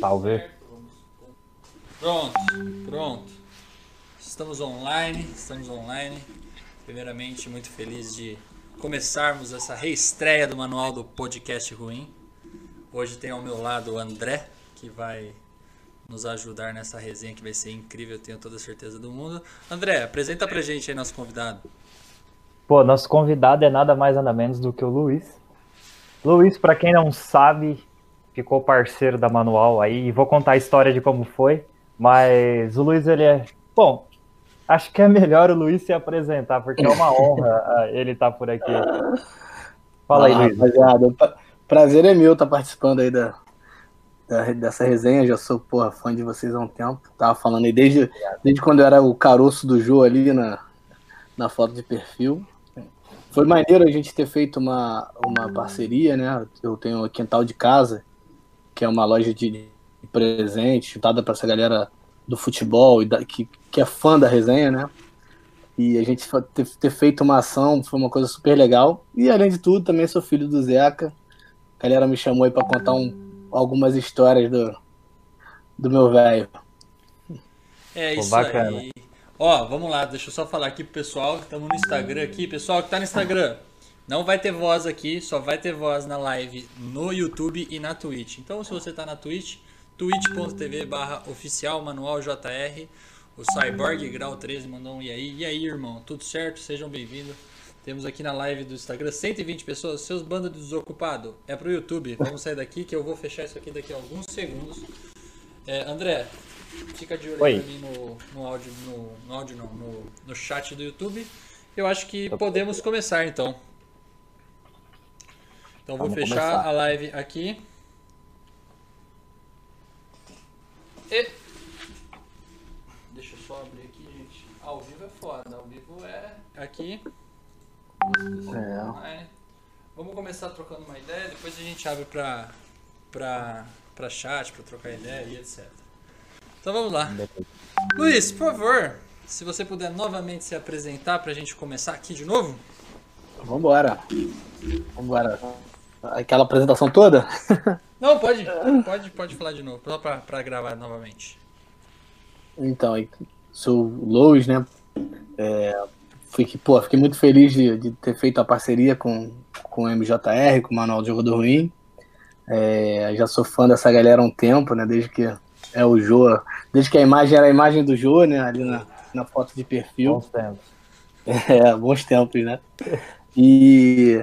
Talvez. Pronto. Estamos online. Primeiramente, muito feliz de começarmos essa reestreia do Manual do Podcast Ruim. Hoje tem ao meu lado o André, que vai nos ajudar nessa resenha que vai ser incrível, eu tenho toda a certeza do mundo. André, apresenta pra gente aí nosso convidado. Pô, nosso convidado é nada mais nada menos do que o Louis. Louis, pra quem não sabe, ficou parceiro da Manual aí, e vou contar a história de como foi, mas o Louis, ele é... Bom, acho que é melhor o Louis se apresentar, porque é uma honra ele estar por aqui. Fala aí, Louis. Rapaziada, prazer é meu estar participando aí dessa resenha, já sou, porra, fã de vocês há um tempo, tava falando aí desde quando eu era o caroço do Jô ali na foto de perfil. Foi maneiro a gente ter feito uma parceria, né? Eu tenho o Quintal de Casa, que é uma loja de presente, juntada para essa galera do futebol, que é fã da resenha, né? E a gente ter feito uma ação foi uma coisa super legal. E além de tudo, também sou filho do Zeca. A galera me chamou aí para contar algumas histórias do meu velho. É isso. Pô, bacana. Aí. Ó, vamos lá, deixa eu só falar aqui pro pessoal que estamos no Instagram aqui. Pessoal que tá no Instagram, não vai ter voz aqui, só vai ter voz na live no YouTube e na Twitch. Então, se você tá na Twitch, twitch.tv/oficialmanualjr, o Cyborg Grau 13 mandou um e aí, irmão, tudo certo? Sejam bem-vindos. Temos aqui na live do Instagram 120 pessoas, seus bandos de desocupado. É pro YouTube, vamos sair daqui que eu vou fechar isso aqui daqui a alguns segundos. André, fica de olho pra mim no chat do YouTube. Eu acho que podemos começar, então. Então vou fechar a live aqui. Deixa eu só abrir aqui, gente. Ao vivo é foda, ao vivo é aqui. Vamos começar trocando uma ideia, depois a gente abre pra chat, pra trocar ideia e etc. Então vamos lá. Louis, por favor, se você puder novamente se apresentar pra gente começar aqui de novo. Vambora. Aquela apresentação toda? Não, pode falar de novo, só pra gravar novamente. Então, sou o Louis, né? Fiquei muito feliz de ter feito a parceria com o MJR, com o Manual do Jogador Ruim. Já sou fã dessa galera há um tempo, né? Desde que a imagem era a imagem do Jô, né? Ali na foto de perfil. Bons tempos. Bons tempos, né? E,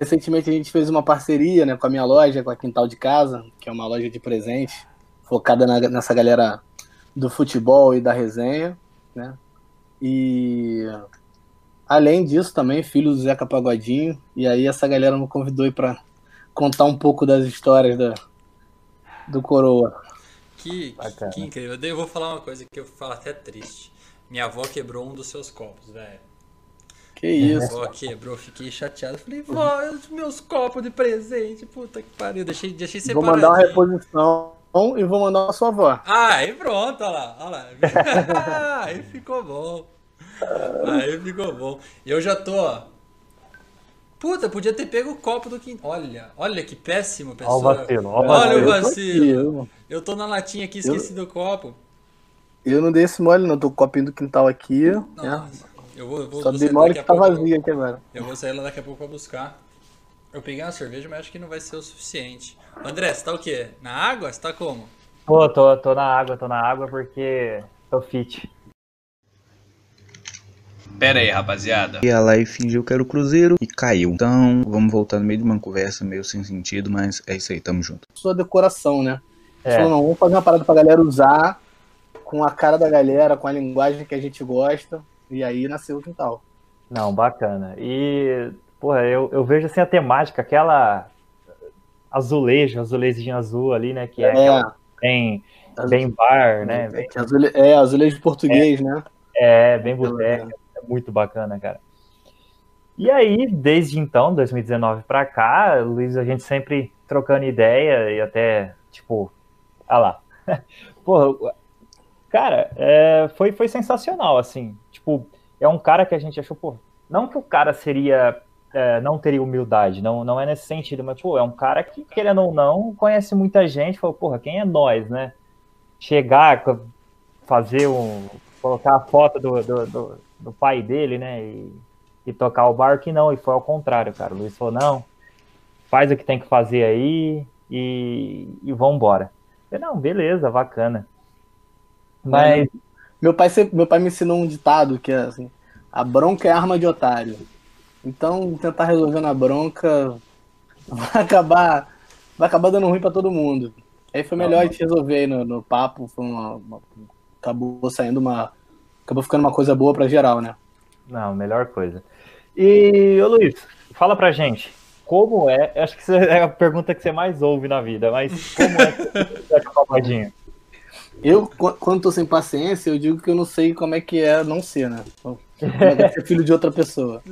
recentemente a gente fez uma parceria, né? Com a minha loja, com a Quintal de Casa, que é uma loja de presente, focada nessa galera do futebol e da resenha, né? E, além disso, também, filho do Zeca Pagodinho. E aí essa galera me convidou aí pra contar um pouco das histórias do Coroa. Que incrível. Eu vou falar uma coisa que eu falo até triste. Minha avó quebrou um dos seus copos, velho. Que isso? Minha avó quebrou, fiquei chateado. Falei, vó, os meus copos de presente, puta que pariu. Deixei separado. Vou mandar uma reposição e vou mandar a sua avó. Ah, e pronto, olha lá. Aí ficou bom. Eu já tô, Puta, podia ter pego o copo do quintal. Olha que péssimo, pessoal. Olha o vacilo. Eu tô na latinha aqui, esqueci do copo. Eu não dei esse mole, não. Tô com o copinho do quintal aqui. Nossa, eu vou só dei mole que tá vazio aqui agora. Eu vou sair lá daqui a pouco pra buscar. Eu peguei uma cerveja, mas acho que não vai ser o suficiente. André, você tá o quê? Na água? Você tá como? Pô, tô na água porque tô fit. Pera aí, rapaziada. Ia lá e fingiu que era o Cruzeiro e caiu. Então, vamos voltar no meio de uma conversa meio sem sentido, mas é isso aí, tamo junto. Sua decoração, né? Falou, não, vamos fazer uma parada pra galera usar com a cara da galera, com a linguagem que a gente gosta, e aí nasceu o Quintal. Não, bacana. E, eu vejo assim a temática, aquela azulejinho azul ali, né? Que é aquela bem bar, né? Azulejo português, né? Bem boteca. Muito bacana, cara. E aí, desde então, 2019 pra cá, Luiz, a gente sempre trocando ideia e até, cara, foi sensacional, assim. É um cara que a gente achou, não que o cara seria não teria humildade, não é nesse sentido, mas, pô, é um cara que, querendo ou não, conhece muita gente, falou, porra, quem é nós, né? Chegar, fazer colocar a foto do pai dele, né, e tocar o barco, não, e foi ao contrário, cara, o Luiz falou, não, faz o que tem que fazer aí e vambora. Eu, não, beleza, bacana. Mas... Meu pai me ensinou um ditado que é assim, a bronca é arma de otário. Então, tentar resolver na bronca vai acabar dando ruim pra todo mundo. Aí foi melhor a gente resolver aí no papo, foi acabou ficando uma coisa boa pra geral, né? Não, melhor coisa. E, ô Luiz, fala pra gente, como é, acho que é a pergunta que você mais ouve na vida, mas como é que você tá Pagodinho? Eu, quando tô sem paciência, eu digo que eu não sei como é que é não ser, né? Como é que é ser filho de outra pessoa.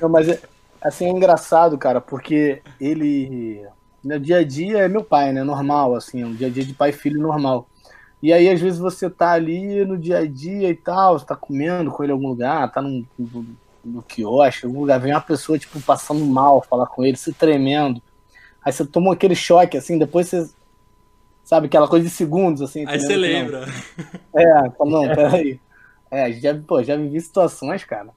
Não, mas, assim, é engraçado, cara, porque ele, no dia a dia, é meu pai, né? Normal, assim, é um dia a dia de pai e filho normal. E aí, às vezes, você tá ali no dia a dia e tal, você tá comendo com ele em algum lugar, tá no quiosque, em algum lugar, vem uma pessoa, tipo, passando mal, falar com ele, se tremendo. Aí você toma aquele choque, assim, depois você... Sabe, aquela coisa de segundos, assim. Aí você lembra. Não, peraí. É, já vivi situações, cara.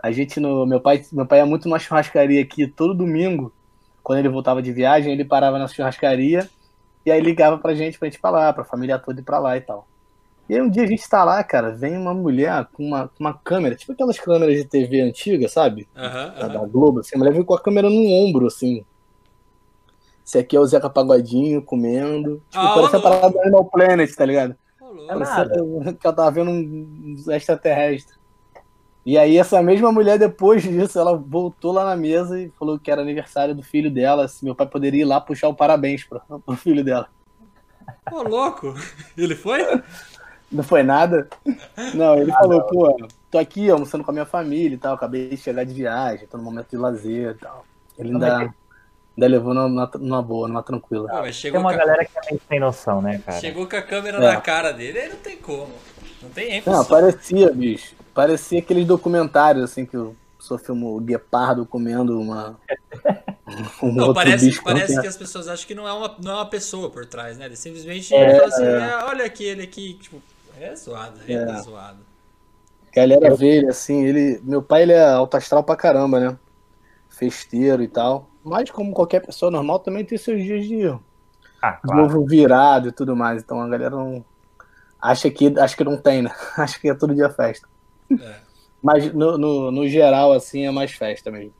A gente, meu pai ia muito numa churrascaria aqui todo domingo, quando ele voltava de viagem, ele parava na churrascaria e aí ligava pra gente ir pra lá, pra família toda ir pra lá e tal. E aí um dia a gente tá lá, cara, vem uma mulher com uma câmera, tipo aquelas câmeras de TV antiga, sabe? Da Globo, assim, a mulher veio com a câmera no ombro, assim. Esse aqui é o Zeca Pagodinho comendo. Tipo, parece a parada do Animal Planet, tá ligado? Que eu tava vendo uns extraterrestres. E aí essa mesma mulher, depois disso, ela voltou lá na mesa e falou que era aniversário do filho dela, se meu pai poderia ir lá puxar o parabéns pro filho dela. Ô, louco! Ele foi? Não foi nada? Não, ele falou, pô, tô aqui almoçando com a minha família e tal, acabei de chegar de viagem, tô no momento de lazer e tal. Ele ainda... Daí levou numa boa, numa tranquila. Pô, tem uma galera que também sem noção, né, cara? Chegou com a câmera na cara dele, aí não tem como. Não tem ênfase. Não, parecia, bicho. Parecia aqueles documentários, assim, que eu só filmo o guepardo comendo uma... Parece que as pessoas acham que não é uma pessoa por trás, né? Ele simplesmente fala assim, olha aqui, ele aqui, tipo, é zoado, ele é zoado. A galera vê ele, assim, meu pai, ele é alto astral pra caramba, né? Festeiro e tal. Mas, como qualquer pessoa normal, também tem seus dias de novo virado e tudo mais. Então, a galera não... Acho que não tem, né? Acho que é todo dia festa. É. Mas, no geral, assim, é mais festa mesmo.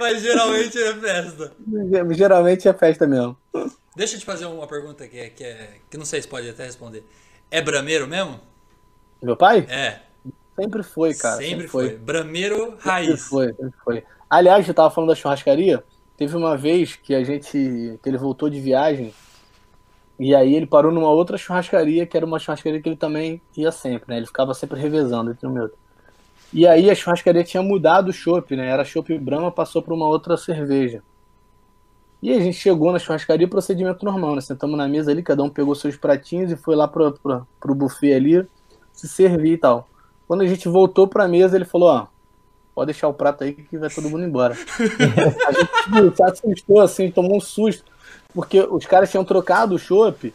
mas geralmente é festa. Geralmente é festa mesmo. Deixa eu te fazer uma pergunta que não sei se pode até responder. É brameiro mesmo? Meu pai? É. Sempre foi, cara. Sempre foi. Brameiro raiz. Sempre foi. Aliás, eu tava falando da churrascaria, teve uma vez que ele voltou de viagem e aí ele parou numa outra churrascaria, que era uma churrascaria que ele também ia sempre, né? Ele ficava sempre revezando entre um e outro. E aí a churrascaria tinha mudado o chopp, né? Era chopp Brahma, passou pra uma outra cerveja. E a gente chegou na churrascaria, procedimento normal, né? Sentamos na mesa ali, cada um pegou seus pratinhos e foi lá pro buffet ali se servir e tal. Quando a gente voltou pra mesa, ele falou, pode deixar o prato aí que vai todo mundo embora. A gente se assustou, assim, tomou um susto, porque os caras tinham trocado o chopp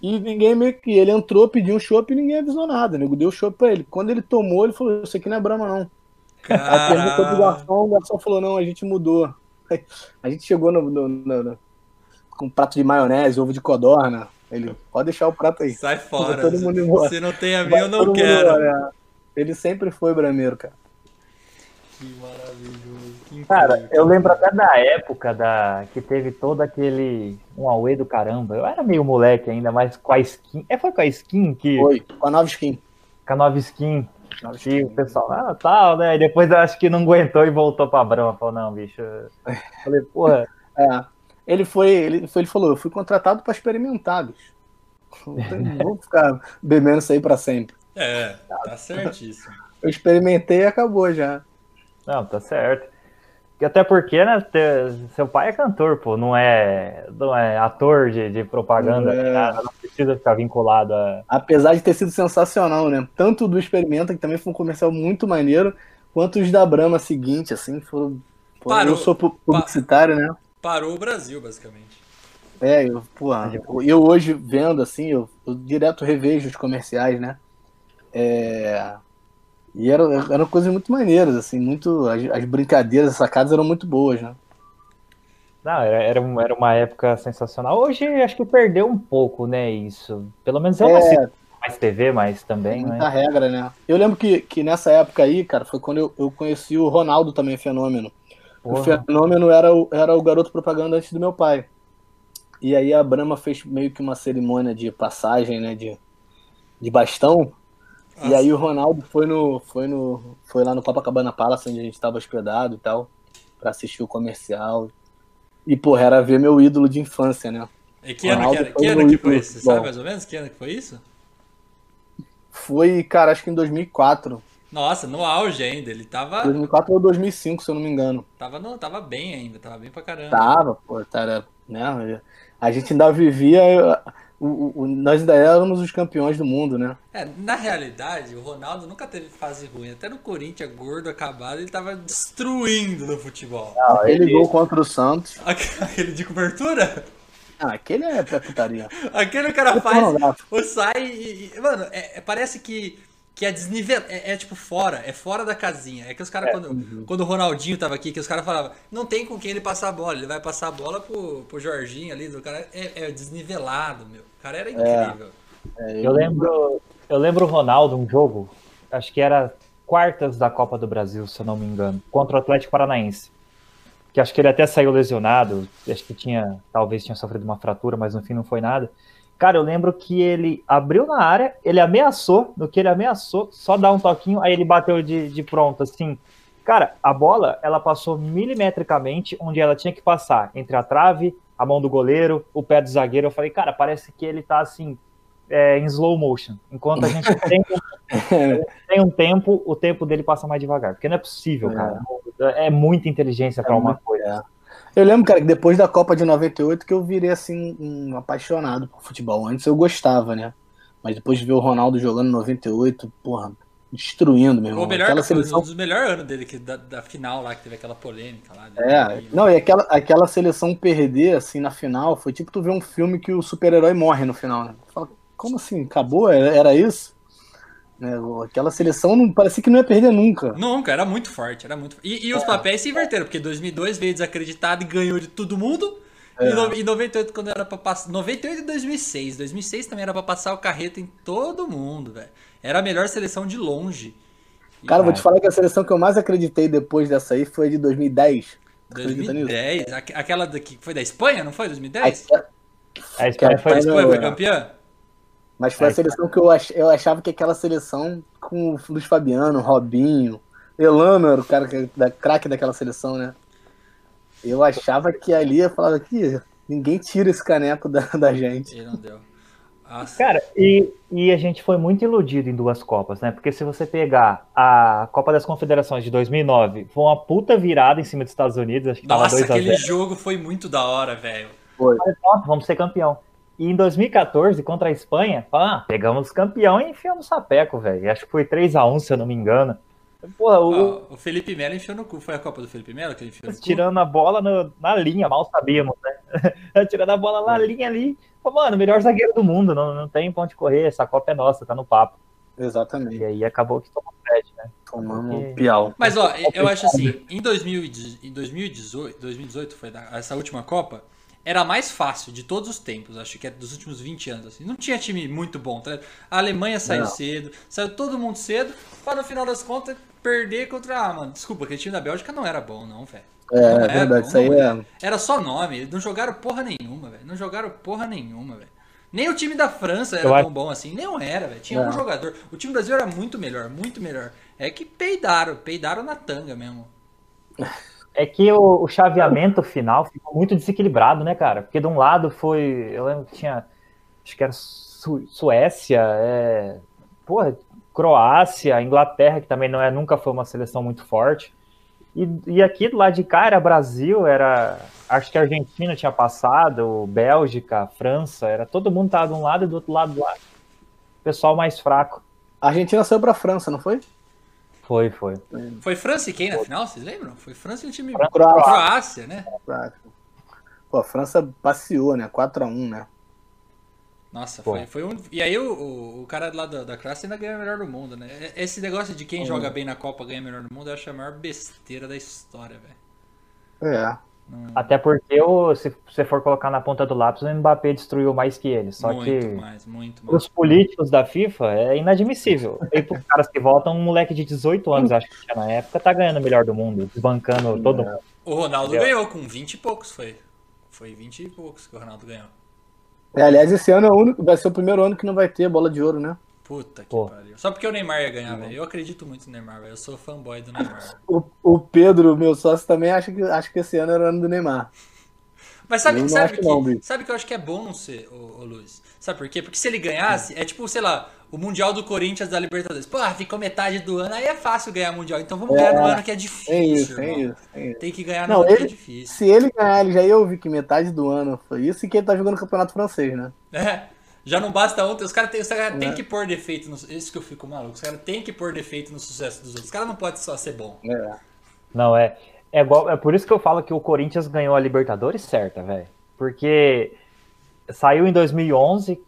e ninguém meio que... Ele entrou, pediu um chopp e ninguém avisou nada, né? Deu o chopp pra ele. Quando ele tomou, ele falou, isso aqui não é Brahma, não. Aí perguntou pro garçom, o garçom falou, não, a gente mudou. A gente chegou com um prato de maionese, ovo de codorna. Ele, pode deixar o prato aí. Sai fora. Todo mundo embora. Se não tem a mim, eu não quero. Ele sempre foi brameiro, cara. Que maravilhoso. Que cara, eu lembro até da época que teve todo aquele auê do caramba. Eu era meio moleque ainda, mas com a skin. Foi com a skin que... Foi, com a nova skin. Com a nova skin. E o pessoal, tal, né? E depois eu acho que não aguentou e voltou pra Brahma. Falou, não, bicho. Eu falei, porra. Ele falou, eu fui contratado pra experimentar, bicho. Não vou ficar bebendo isso aí pra sempre. É, tá certíssimo. Eu experimentei e acabou já. Não, tá certo. Até porque, né, seu pai é cantor, pô, não é ator de propaganda, não precisa ficar vinculado a... Apesar de ter sido sensacional, né? Tanto do Experimenta, que também foi um comercial muito maneiro, Quanto os da Brahma seguinte, assim, foram parou, eu sou publicitário, né? Parou o Brasil, basicamente. É, eu hoje vendo, assim, eu direto revejo os comerciais, né? E eram coisas muito maneiras, assim, muito. As brincadeiras, as sacadas eram muito boas, né? Não, era uma época sensacional. Hoje acho que perdeu um pouco, né, isso. Pelo menos eu não assisto mais TV, mas também, né? Muita regra, né? Eu lembro que nessa época aí, cara, foi quando eu conheci o Ronaldo também, Fenômeno. Porra. O Fenômeno era o garoto propaganda antes do meu pai. E aí a Brahma fez meio que uma cerimônia de passagem, né, de bastão. Nossa. E aí o Ronaldo foi lá no Copacabana Palace, onde a gente estava hospedado e tal, pra assistir o comercial. E, porra, era ver meu ídolo de infância, né? E que ano que era? Que ano que foi isso? Você sabe mais ou menos que ano que foi isso? Foi, cara, acho que em 2004. Nossa, no auge ainda, ele tava... 2004 ou 2005, se eu não me engano. Tava bem ainda, tava bem pra caramba. Tava, pô, cara, né? A gente ainda vivia... Nós ainda éramos os campeões do mundo, né? É, na realidade, o Ronaldo nunca teve fase ruim. Até no Corinthians, gordo, acabado, ele tava destruindo no futebol. Não, aquele gol contra o Santos. Aquele de cobertura? Ah, aquele é putaria. Aquele o cara faz, ou sai e... Mano, parece que é desnivelado, tipo fora, é fora da casinha. É que os caras, quando o Ronaldinho tava aqui, que os caras falavam, não tem com quem ele passar a bola, ele vai passar a bola pro Jorginho ali, o cara é desnivelado, meu. O cara era incrível. Eu lembro o Ronaldo, um jogo, acho que era quartas da Copa do Brasil, se eu não me engano, contra o Atlético Paranaense, que acho que ele até saiu lesionado, acho que talvez tinha sofrido uma fratura, mas no fim não foi nada. Cara, eu lembro que ele abriu na área, ele ameaçou, no que ele ameaçou, só dá um toquinho, aí ele bateu de pronto, assim. Cara, a bola, ela passou milimetricamente onde ela tinha que passar, entre a trave, a mão do goleiro, o pé do zagueiro. Eu falei, cara, parece que ele tá, assim, em slow motion. Enquanto a gente tem um tempo, o tempo dele passa mais devagar. Porque não é possível, cara. É muita inteligência pra uma coisa. Eu lembro, cara, que depois da Copa de 98 que eu virei, assim, um apaixonado por futebol. Antes eu gostava, né? Mas depois de ver o Ronaldo jogando em 98, porra, destruindo, meu irmão. Aquela seleção... Um dos melhores anos dele, que da final lá, que teve aquela polêmica lá. Não, e aquela seleção perder, assim, na final, foi tipo tu ver um filme que o super-herói morre no final, né? Tu fala, como assim? Acabou? Era isso? Né? Aquela seleção parecia que não ia perder nunca. Nunca, era muito forte. E os papéis se inverteram, porque 2002 veio desacreditado e ganhou de todo mundo. E 98, quando era pra passar. 98 e 2006. 2006 também era pra passar o carreto em todo mundo, velho. Era a melhor seleção de longe. Cara, vou te falar que a seleção que eu mais acreditei depois dessa aí foi de 2010. 2010? Aquela que foi da Espanha, não foi? 2010? A Espanha foi campeã? Mas foi a seleção que eu achava que aquela seleção com o Luiz Fabiano, Robinho, Elano era o cara craque daquela seleção, né? Eu achava que ali eu falava que ninguém tira esse caneco da gente. E não deu. Nossa. Cara, e a gente foi muito iludido em duas Copas, né? Porque se você pegar a Copa das Confederações de 2009, foi uma puta virada em cima dos Estados Unidos. Acho que nossa, tava 2-0. Aquele jogo foi muito da hora, velho. Foi. Vamos ser campeão. E em 2014, contra a Espanha, pegamos campeão e enfiamos sapeco, velho. Acho que foi 3-1, se eu não me engano. Porra, o Felipe Melo enfiou no cu. Foi a Copa do Felipe Melo que ele enfiou no cu? Tirando a bola na linha, mal sabíamos, né? Tirando a bola na linha ali. Pô, mano, melhor zagueiro do mundo, não tem pra onde correr. Essa Copa é nossa, tá no papo. Exatamente. E aí acabou que tomou crédito, né? Tomamos um piau. Mas, ó, eu acho assim, em 2018 foi essa última Copa, era a mais fácil de todos os tempos, acho que é dos últimos 20 anos. Assim. Não tinha time muito bom. Tá? A Alemanha saiu cedo, saiu todo mundo cedo, para no final das contas perder contra... Ah, mano, desculpa, aquele time da Bélgica não era bom, não, velho. É verdade, bom, isso aí é... Era só nome, eles não jogaram porra nenhuma, velho. Nem o time da França era tão bom assim, nem era, velho. Tinha um jogador. O time brasileiro era muito melhor, muito melhor. É que peidaram na tanga mesmo. É que o chaveamento final ficou muito desequilibrado, né, cara? Porque de um lado foi... Eu lembro que tinha... Acho que era Suécia, Croácia, Inglaterra, que também nunca foi uma seleção muito forte. E aqui do lado de cá era Brasil, era... Acho que a Argentina tinha passado, Bélgica, França, era... Todo mundo tava de um lado e do outro lado lá. Pessoal mais fraco. A Argentina saiu pra França, não foi? Foi. Foi França e quem na final, vocês lembram? Foi França e o time Croácia, né? Pô, a França passeou, né? 4-1, né? Nossa, foi um... E aí o cara lá da Croácia ainda ganha o melhor do mundo, né? Esse negócio de quem joga bem na Copa ganha o melhor do mundo, eu acho a maior besteira da história, velho. É. Até porque, se você for colocar na ponta do lápis, o Mbappé destruiu mais que ele. Só muito que mais, muito mais. Os políticos da FIFA é inadmissível. E para os caras que votam, um moleque de 18 anos, acho que tinha na época, tá ganhando o melhor do mundo, desbancando todo mundo. O Ronaldo ganhou com 20 e poucos, foi. Foi 20 e poucos que o Ronaldo ganhou. É, aliás, esse ano é o único, vai ser o primeiro ano que não vai ter bola de ouro, né? Puta que pariu. Só porque o Neymar ia ganhar, velho. Eu acredito muito no Neymar, velho. Eu sou fanboy do Neymar. O Pedro, meu sócio, também acha que esse ano era o ano do Neymar. Mas sabe que eu acho que é bom não ser, ô Luiz? Sabe por quê? Porque se ele ganhasse, é tipo, sei lá, o Mundial do Corinthians da Libertadores. Pô, ficou metade do ano, aí é fácil ganhar Mundial. Então vamos ganhar no ano que é difícil. É isso. Tem que ganhar no ano que é difícil. Se ele ganhar, ele já ia ouvir que metade do ano foi isso e que ele tá jogando campeonato francês, né? É. Já não basta ontem, os caras têm que pôr defeito no... Isso que eu fico maluco, os caras têm que pôr defeito no sucesso dos outros. Os caras não podem só ser bom. É. Não, é igual, é por isso que eu falo que o Corinthians ganhou a Libertadores certa, velho. Porque saiu em 2011,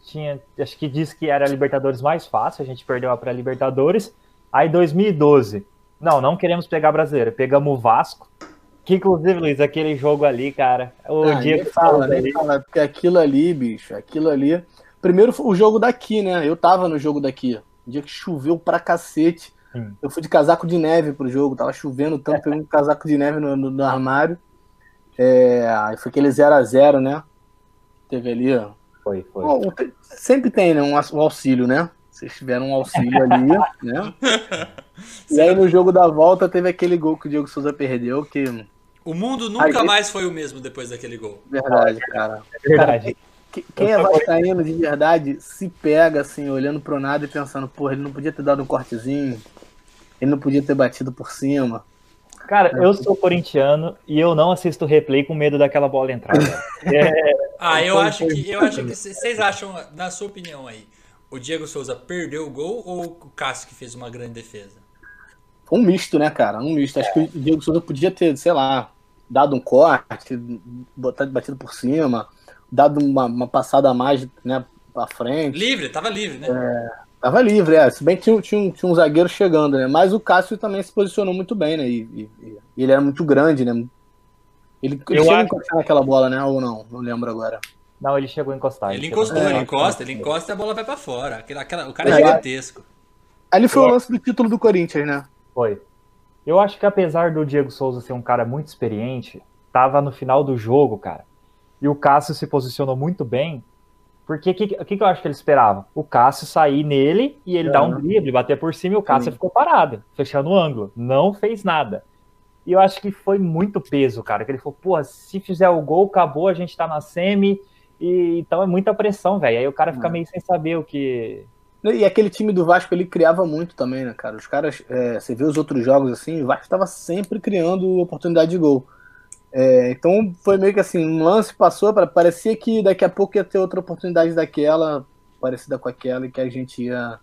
acho que disse que era a Libertadores mais fácil, a gente perdeu a pré-Libertadores. Aí 2012, não queremos pegar brasileiro, pegamos o Vasco. Que inclusive, Luiz, aquele jogo ali, cara, Diego Souza ali. Porque aquilo ali, bicho, primeiro o jogo daqui, né? Eu tava no jogo daqui. Um dia que choveu pra cacete. Eu fui de casaco de neve pro jogo. Tava chovendo tanto, peguei um casaco de neve no armário. Aí foi aquele 0x0, né? Teve ali, ó. Foi. Bom, sempre tem, né? Um auxílio, né? Vocês tiveram um auxílio ali, né? E aí no jogo da volta teve aquele gol que o Diego Souza perdeu, que... O mundo nunca mais foi o mesmo depois daquele gol. Verdade, cara. Verdade. Quem é vascaíno de verdade se pega assim, olhando pro nada e pensando, porra, ele não podia ter dado um cortezinho, ele não podia ter batido por cima. Cara, eu sou corintiano e eu não assisto replay com medo daquela bola entrar. Eu acho que vocês acham, na sua opinião aí, o Diego Souza perdeu o gol ou o Cássio que fez uma grande defesa? Um misto, né, cara? Um misto. Acho que o Diego Souza podia ter, sei lá, dado um corte, batido por cima, dado uma passada a mais, né, pra frente. Livre, tava livre, né? Tava livre, se bem que tinha um zagueiro chegando, né? Mas o Cássio também se posicionou muito bem, né? E ele era muito grande, né? Ele chegou a encostar naquela bola, né? Ou não? Não lembro agora. Não, ele chegou a encostar. Ele encosta e a bola vai pra fora. O cara é gigantesco. Ali foi o lance do título do Corinthians, né? Foi. Eu acho que apesar do Diego Souza ser um cara muito experiente, tava no final do jogo, cara. E o Cássio se posicionou muito bem, porque o que eu acho que ele esperava? O Cássio sair nele e ele dar um drible, bater por cima, e o Cássio ficou parado, fechando o ângulo. Não fez nada. E eu acho que foi muito peso, cara, que ele falou, porra, se fizer o gol, acabou, a gente tá na semi, e então é muita pressão, velho. Aí o cara fica meio sem saber o que... E aquele time do Vasco, ele criava muito também, né, cara? Os caras, você vê os outros jogos assim, o Vasco tava sempre criando oportunidade de gol. Então foi meio que assim, um lance passou, parecia que daqui a pouco ia ter outra oportunidade daquela, parecida com aquela, e que a gente ia...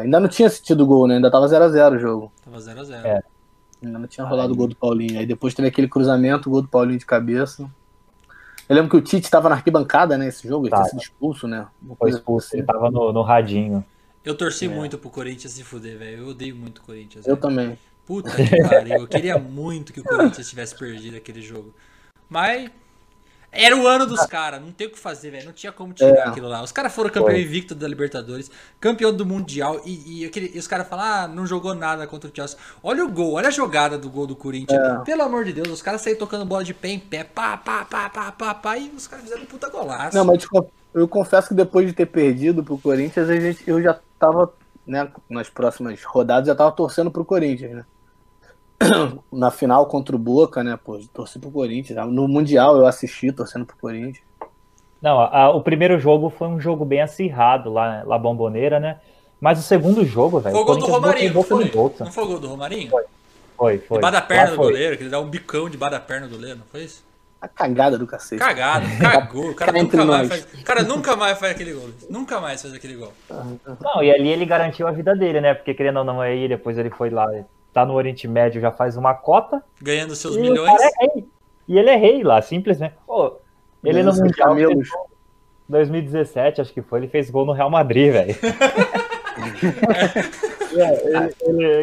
ainda não tinha sentido gol, né? Ainda tava 0x0 o jogo. Tava 0x0. Ainda não tinha rolado o gol do Paulinho. Aí depois teve aquele cruzamento, o gol do Paulinho de cabeça. Eu lembro que o Tite tava na arquibancada, né, esse jogo, ele tinha sido expulso, né? Foi expulso, assim. Ele tava no radinho. Eu torci muito pro Corinthians se fuder, velho. Eu odeio muito o Corinthians. Eu também. Puta que pariu, eu queria muito que o Corinthians tivesse perdido aquele jogo. Mas era o ano dos caras, não tem o que fazer, velho. Não tinha como tirar aquilo lá. Os caras foram campeão invicto da Libertadores, campeão do Mundial, e os caras falam, não jogou nada contra o Chelsea. Olha o gol, olha a jogada do gol do Corinthians. Pelo amor de Deus, os caras saíram tocando bola de pé em pé, pá, e os caras fizeram um puta golaço. Não, mas eu confesso que depois de ter perdido pro Corinthians, eu já tava, né, nas próximas rodadas, já tava torcendo pro Corinthians, né? Na final contra o Boca, né, pô, torci pro Corinthians. No Mundial eu assisti torcendo pro Corinthians. Não, o primeiro jogo foi um jogo bem acirrado lá na Bombonera, né? Mas o segundo jogo, velho... Foi o gol do Romarinho, não foi o gol do Romarinho? Foi. Debaixo da perna do goleiro, que ele dá um bicão debaixo da perna do goleiro, não foi isso? A cagada do cacete. Cagada, cagou. O cara, nunca mais faz aquele gol. Nunca mais faz aquele gol. Não, e ali ele garantiu a vida dele, né? Porque querendo ou não, aí depois ele foi lá, tá no Oriente Médio, já faz uma cota. Ganhando seus milhões. E ele é rei lá, simplesmente. Pô, ele não mundial, 2017, acho que foi, ele fez gol no Real Madrid, velho.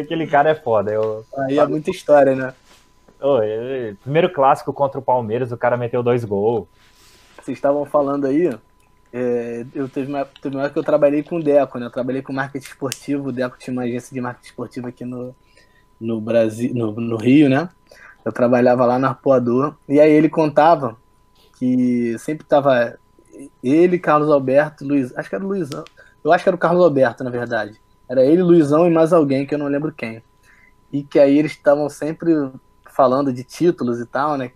Aquele cara é foda. Aí é muita história, né? Oh, primeiro clássico contra o Palmeiras, o cara meteu 2 gols. Vocês estavam falando aí, teve uma época que eu trabalhei com o Deco, né? Eu trabalhei com marketing esportivo, o Deco tinha uma agência de marketing esportivo aqui no Brasil, no Rio, né? Eu trabalhava lá na Arpoador, e aí ele contava que sempre tava ele, Carlos Alberto, Luiz, acho que era o Luizão, eu acho que era o Carlos Alberto, na verdade. Era ele, Luizão e mais alguém, que eu não lembro quem. E que aí eles estavam sempre falando de títulos e tal, né?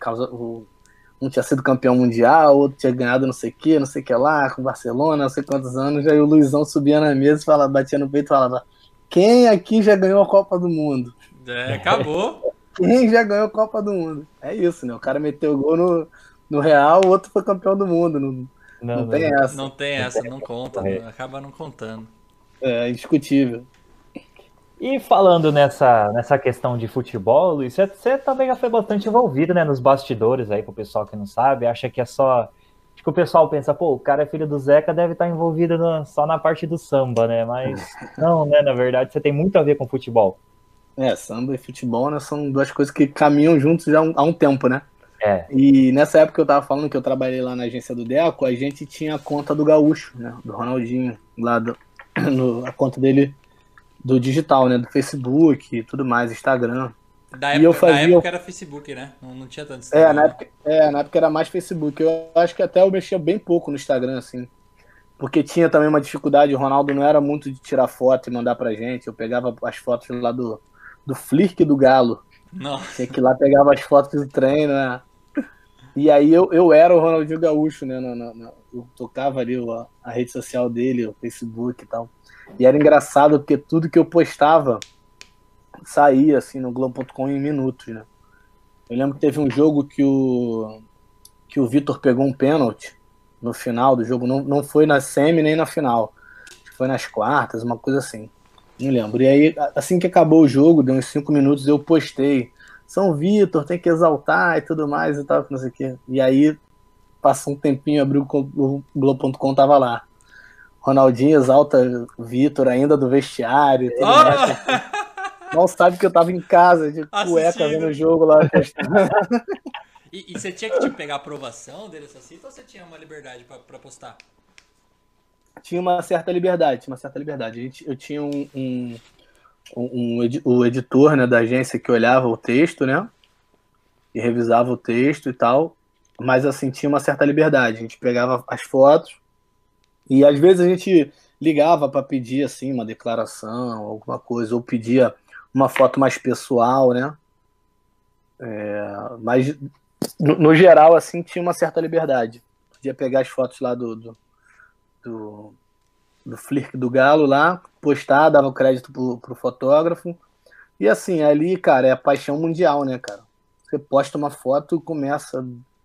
Um tinha sido campeão mundial, outro tinha ganhado não sei o que lá, com o Barcelona, não sei quantos anos. Aí o Luizão subia na mesa e falava, batia no peito e falava: quem aqui já ganhou a Copa do Mundo? É, acabou. Quem já ganhou a Copa do Mundo? É isso, né? O cara meteu gol no Real, o outro foi campeão do mundo. Não tem essa. Não tem essa, não conta. Acaba não contando. É indiscutível. E falando nessa questão de futebol, Luiz, você também já foi bastante envolvido, né, nos bastidores aí, pro pessoal que não sabe, acha que é só... Acho que o pessoal pensa, pô, o cara é filho do Zeca, deve estar envolvido só na parte do samba, né, mas não, né, na verdade, você tem muito a ver com futebol. É, samba e futebol, né, são duas coisas que caminham juntos já há um tempo, né. É. E nessa época eu tava falando que eu trabalhei lá na agência do Deco, a gente tinha a conta do Gaúcho, né, do Ronaldinho, lá a conta dele... do digital, né? Do Facebook e tudo mais, Instagram. Na época era Facebook, né? Não tinha tanto Instagram. Na época era mais Facebook. Eu acho que até eu mexia bem pouco no Instagram, assim. Porque tinha também uma dificuldade, o Ronaldo não era muito de tirar foto e mandar pra gente. Eu pegava as fotos lá do Flickr do Galo. Nossa. Tinha que ir lá, pegava as fotos do treino, né? E aí eu era o Ronaldinho Gaúcho, né? Eu tocava ali a rede social dele, o Facebook e tal. E era engraçado porque tudo que eu postava saía assim no Globo.com em minutos, né? Eu lembro que teve um jogo que o Vitor pegou um pênalti no final do jogo, não foi na semi nem na final, foi nas quartas, uma coisa assim, não lembro. E aí, assim que acabou o jogo, deu uns 5 minutos, eu postei: São Vitor, tem que exaltar e tudo mais e tal, não sei o quê. E aí, passou um tempinho, abriu o Globo.com, tava lá: Ronaldinho exalta o Vitor ainda do vestiário. Oh! Não sabe que eu tava em casa, de cueca, vendo o jogo lá. E você tinha que pegar a aprovação dele, assim, ou você tinha uma liberdade pra postar? Tinha uma certa liberdade, Eu tinha o editor, né, da agência que olhava o texto, né, e revisava o texto e tal, mas assim, tinha uma certa liberdade. A gente pegava as fotos, e às vezes a gente ligava para pedir assim uma declaração, alguma coisa, ou pedia uma foto mais pessoal, né? Mas no geral assim tinha uma certa liberdade. Podia pegar as fotos lá do Flickr do Galo lá, postar, dava o crédito pro fotógrafo. E assim, ali, cara, é a paixão mundial, né, cara? Você posta uma foto, começa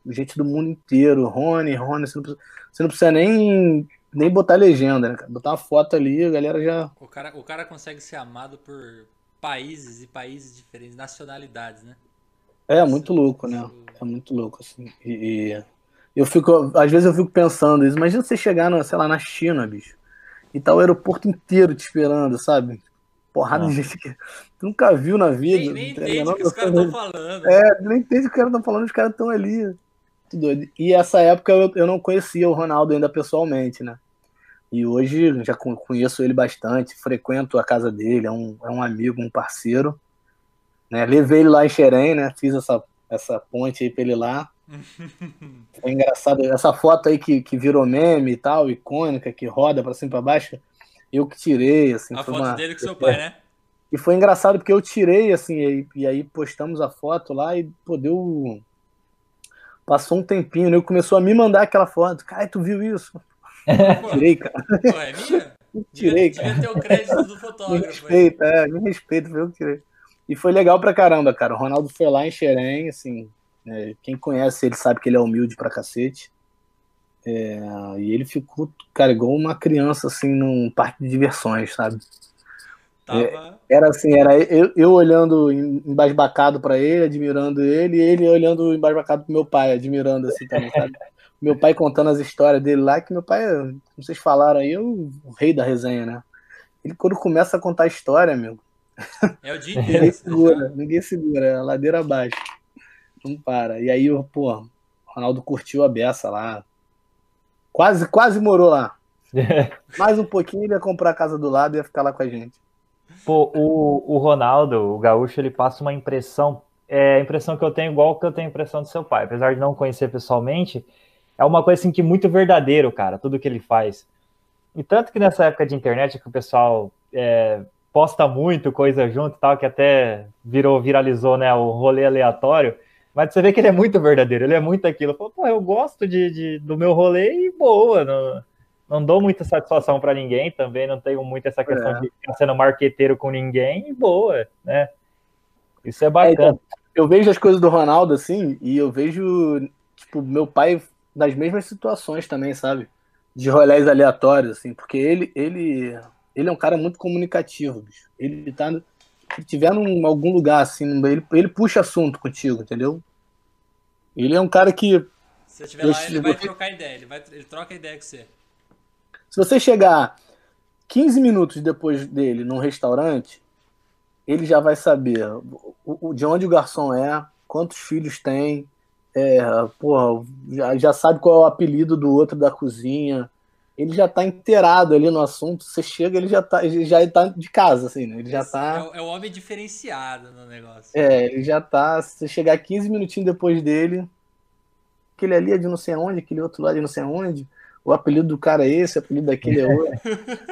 gente do mundo inteiro, Rony, você não precisa nem botar legenda, né? Botar uma foto ali, a galera já... O cara consegue ser amado por países e países diferentes, nacionalidades, né? É muito louco, né? É muito louco, assim. E às vezes eu fico pensando, imagina você chegar, sei lá, na China, bicho, e tá o aeroporto inteiro te esperando, sabe? Porrada de gente que tu nunca viu na vida. Nem entende o que os caras estão falando. Nem entende o que os caras estão falando, os caras estão ali. Muito doido. E essa época eu não conhecia o Ronaldo ainda pessoalmente, né? E hoje já conheço ele bastante, frequento a casa dele, é um amigo, um parceiro, né? Levei ele lá em Xerém, né? Fiz essa ponte aí pra ele lá. Foi engraçado. Essa foto aí que virou meme e tal, icônica, que roda pra cima e pra baixo, eu que tirei, assim. A foto dele com seu pai, né? E foi engraçado porque eu tirei, assim, e aí postamos a foto lá e, pô, deu... Passou um tempinho, né? Ele começou a me mandar aquela foto. Cara, tu viu isso? Pô, tirei, cara. Pô, é minha? Tirei, cara. Devia ter o crédito do fotógrafo. Me respeita, foi eu que tirei. E foi legal pra caramba, cara. O Ronaldo foi lá em Xerém, assim, Quem conhece ele sabe que ele é humilde pra cacete. E ele ficou, cara, igual uma criança, assim, num parque de diversões, sabe? Era assim, era eu olhando embasbacado pra ele, admirando ele, e ele olhando embasbacado pro meu pai, admirando, assim, também, sabe? Meu pai contando as histórias dele lá, que meu pai, como vocês falaram aí, é o rei da resenha, né? Ele, quando começa a contar a história, meu... É o dia inteiro. Ninguém segura, é a ladeira abaixo. Não para. E aí, pô, o Ronaldo curtiu a beça lá. Quase morou lá. Mais um pouquinho, ele ia comprar a casa do lado e ia ficar lá com a gente. Pô, o Ronaldo, o Gaúcho, ele passa uma impressão... a impressão que eu tenho, igual que eu tenho a impressão do seu pai. Apesar de não conhecer pessoalmente, é uma coisa assim que é muito verdadeiro, cara, tudo que ele faz. E tanto que nessa época de internet que o pessoal posta muito coisa junto e tal, que até viralizou, né, o rolê aleatório, mas você vê que ele é muito verdadeiro, ele é muito aquilo. Pô, eu gosto do meu rolê e boa, não dou muita satisfação pra ninguém também, não tenho muito essa questão de ficar sendo marqueteiro com ninguém e boa, né? Isso é bacana. Então, eu vejo as coisas do Ronaldo, assim, e eu vejo, tipo, meu pai nas mesmas situações também, sabe? De rolês aleatórios, assim, porque ele é um cara muito comunicativo, bicho. Ele tá... Se tiver em algum lugar, assim, ele puxa assunto contigo, entendeu? Ele é um cara que... Se você estiver lá, ele vai trocar ideia, ele troca ideia com você. Se você chegar 15 minutos depois dele num restaurante, ele já vai saber de onde o garçom é, quantos filhos tem, já sabe qual é o apelido do outro da cozinha. Ele já tá inteirado ali no assunto. Você chega, ele já tá de casa, assim, né? Ele já tá... É o homem diferenciado no negócio. Ele já tá... Se você chegar 15 minutinhos depois dele, aquele ali é de não sei onde, aquele outro lá de não sei onde, o apelido do cara é esse, o apelido daquele é outro.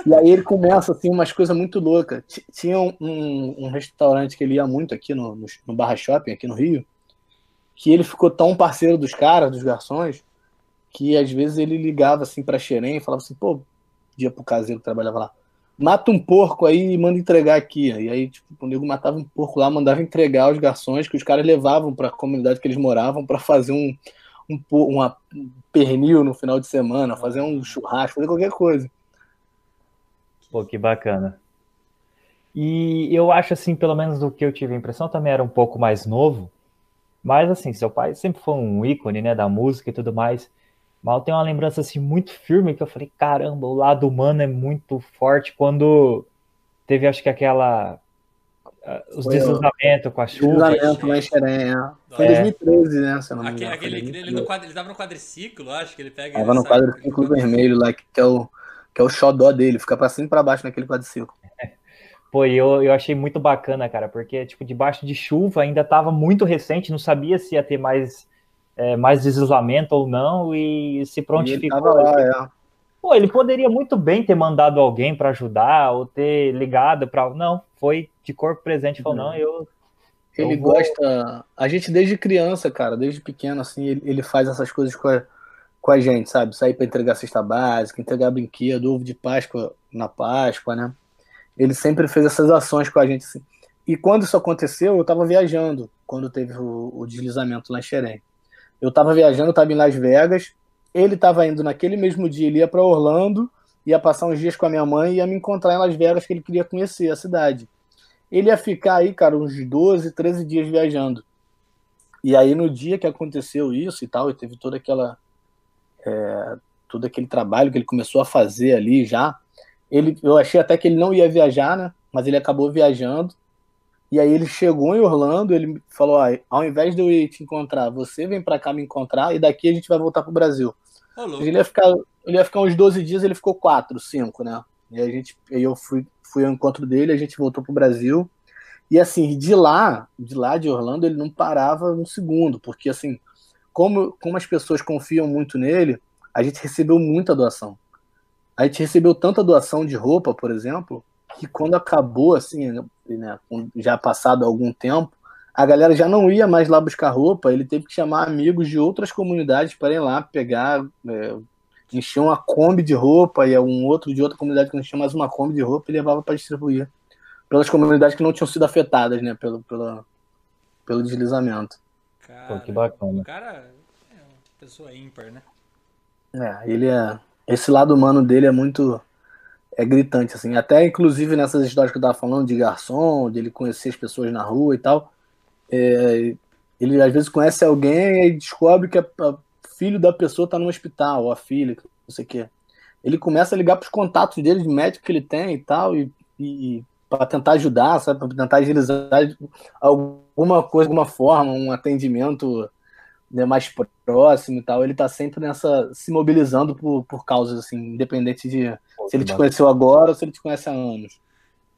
E aí ele começa, assim, umas coisas muito loucas. Tinha um restaurante que ele ia muito aqui no Barra Shopping, aqui no Rio, que ele ficou tão parceiro dos caras, dos garçons, que às vezes ele ligava assim pra Xerém e falava assim, pô, dia pro caseiro que trabalhava lá, mata um porco aí e manda entregar aqui. E aí, tipo, o nego matava um porco lá, mandava entregar aos garçons, que os caras levavam pra comunidade que eles moravam pra fazer um pernil no final de semana, fazer um churrasco, fazer qualquer coisa. Pô, que bacana. E eu acho assim, pelo menos do que eu tive a impressão, também era um pouco mais novo, mas assim, seu pai sempre foi um ícone, né, da música e tudo mais. Mas eu tenho uma lembrança assim muito firme que eu falei, caramba, o lado humano é muito forte quando teve, acho que deslizamentos com a chuva. Deslizamento lá em Xerém, Foi em 2013, né? Se eu não me engano. Ele tava no quadriciclo, acho que ele pega... Tava no quadriciclo vermelho lá, que é o xodó dele, fica pra cima e pra baixo naquele quadriciclo. Pô, eu achei muito bacana, cara, porque tipo, debaixo de chuva ainda tava muito recente, não sabia se ia ter mais deslizamento ou não, e se prontificou. Pô, ele poderia muito bem ter mandado alguém para ajudar, ou ter ligado para... Não, foi de corpo presente, falou, não, eu... Ele gosta... A gente desde criança, cara, desde pequeno, assim, ele faz essas coisas com a gente, sabe? Sair para entregar cesta básica, entregar brinquedo, ovo de Páscoa na Páscoa, né? Ele sempre fez essas ações com a gente, assim. E quando isso aconteceu, eu tava viajando, quando teve o deslizamento lá em Xerém. Eu tava viajando, tava em Las Vegas, ele tava indo naquele mesmo dia, ele ia pra Orlando, ia passar uns dias com a minha mãe, ia me encontrar em Las Vegas, que ele queria conhecer a cidade. Ele ia ficar aí, cara, uns 12, 13 dias viajando. E aí no dia que aconteceu isso e tal, e teve toda aquela... todo aquele trabalho que ele começou a fazer ali já, eu achei até que ele não ia viajar, né? Mas ele acabou viajando. E aí ele chegou em Orlando, ele falou, ao invés de eu ir te encontrar, você vem pra cá me encontrar e daqui a gente vai voltar pro Brasil. Ele ia ficar uns 12 dias, ele ficou 4, 5, né? E eu fui ao encontro dele, a gente voltou pro Brasil. E assim, de lá de Orlando, ele não parava um segundo, porque assim, como as pessoas confiam muito nele, a gente recebeu muita doação. A gente recebeu tanta doação de roupa, por exemplo, que quando acabou, assim, né, já passado algum tempo, a galera já não ia mais lá buscar roupa, ele teve que chamar amigos de outras comunidades para ir lá pegar, encher uma Kombi de roupa, e um outro de outra comunidade que não tinha mais uma Kombi de roupa e levava para distribuir pelas comunidades que não tinham sido afetadas, né, pelo deslizamento. Cara, pô, que bacana. O cara é uma pessoa ímpar, né? É, ele é... Esse lado humano dele é muito... É gritante, assim. Até, inclusive, nessas histórias que eu tava falando de garçom, de ele conhecer as pessoas na rua e tal, ele, às vezes, conhece alguém e descobre que o filho da pessoa tá no hospital, ou a filha, não sei o quê. Ele começa a ligar pros contatos dele, de médico que ele tem e tal, e para tentar ajudar, sabe, para tentar agilizar alguma coisa, alguma forma, um atendimento, né, mais próximo e tal. Ele tá sempre nessa, se mobilizando por causas, assim, independente de se ele te conheceu agora ou se ele te conhece há anos.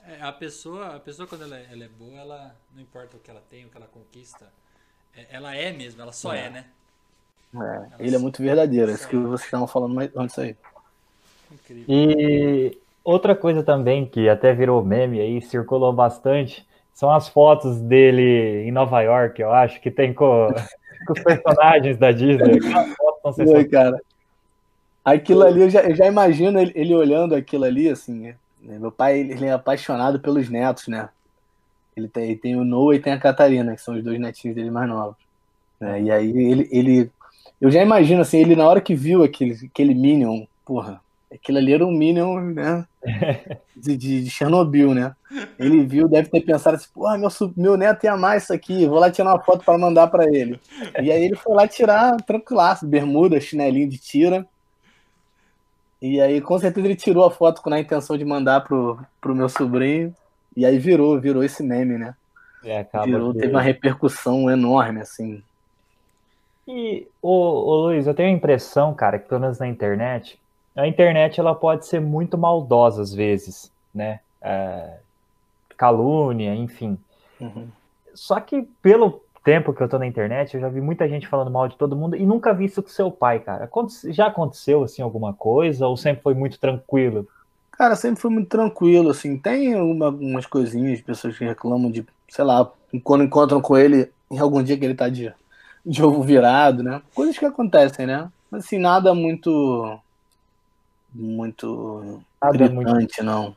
É, a pessoa quando ela é boa, ela não importa o que ela tem, o que ela conquista, ela é mesmo, ela só é, né? É, ele é muito verdadeiro, isso que vocês estavam falando mais antes aí. Incrível. E outra coisa também que até virou meme aí, circulou bastante, são as fotos dele em Nova York, eu acho, que tem com os personagens da Disney. Oi, cara. Aquilo ali, eu já imagino ele olhando aquilo ali, assim, né? Meu pai, ele é apaixonado pelos netos, né? Ele tem o Noah e tem a Catarina, que são os dois netinhos dele mais novos, né? E aí ele... Eu já imagino, assim, ele na hora que viu aquele Minion, porra, aquilo ali era um Minion, né? De Chernobyl, né? Ele viu, deve ter pensado assim, porra, meu neto ia amar isso aqui, vou lá tirar uma foto pra mandar pra ele. E aí ele foi lá tirar, tranquilaço, bermuda, chinelinho de tira. E aí, com certeza, ele tirou a foto com a intenção de mandar pro meu sobrinho. E aí virou esse meme, né? Teve uma repercussão enorme, assim. E, ô Luiz, eu tenho a impressão, cara, que pelo menos na internet, a internet ela pode ser muito maldosa às vezes, né? Calúnia, enfim. Uhum. Só que pelo tempo que eu tô na internet, eu já vi muita gente falando mal de todo mundo e nunca vi isso com seu pai, cara. Já aconteceu, assim, alguma coisa ou sempre foi muito tranquilo? Cara, sempre foi muito tranquilo, assim. Tem algumas coisinhas, pessoas que reclamam de, sei lá, quando encontram com ele em algum dia que ele tá de ovo virado, né? Coisas que acontecem, né? Mas, assim, nada muito gritante, não.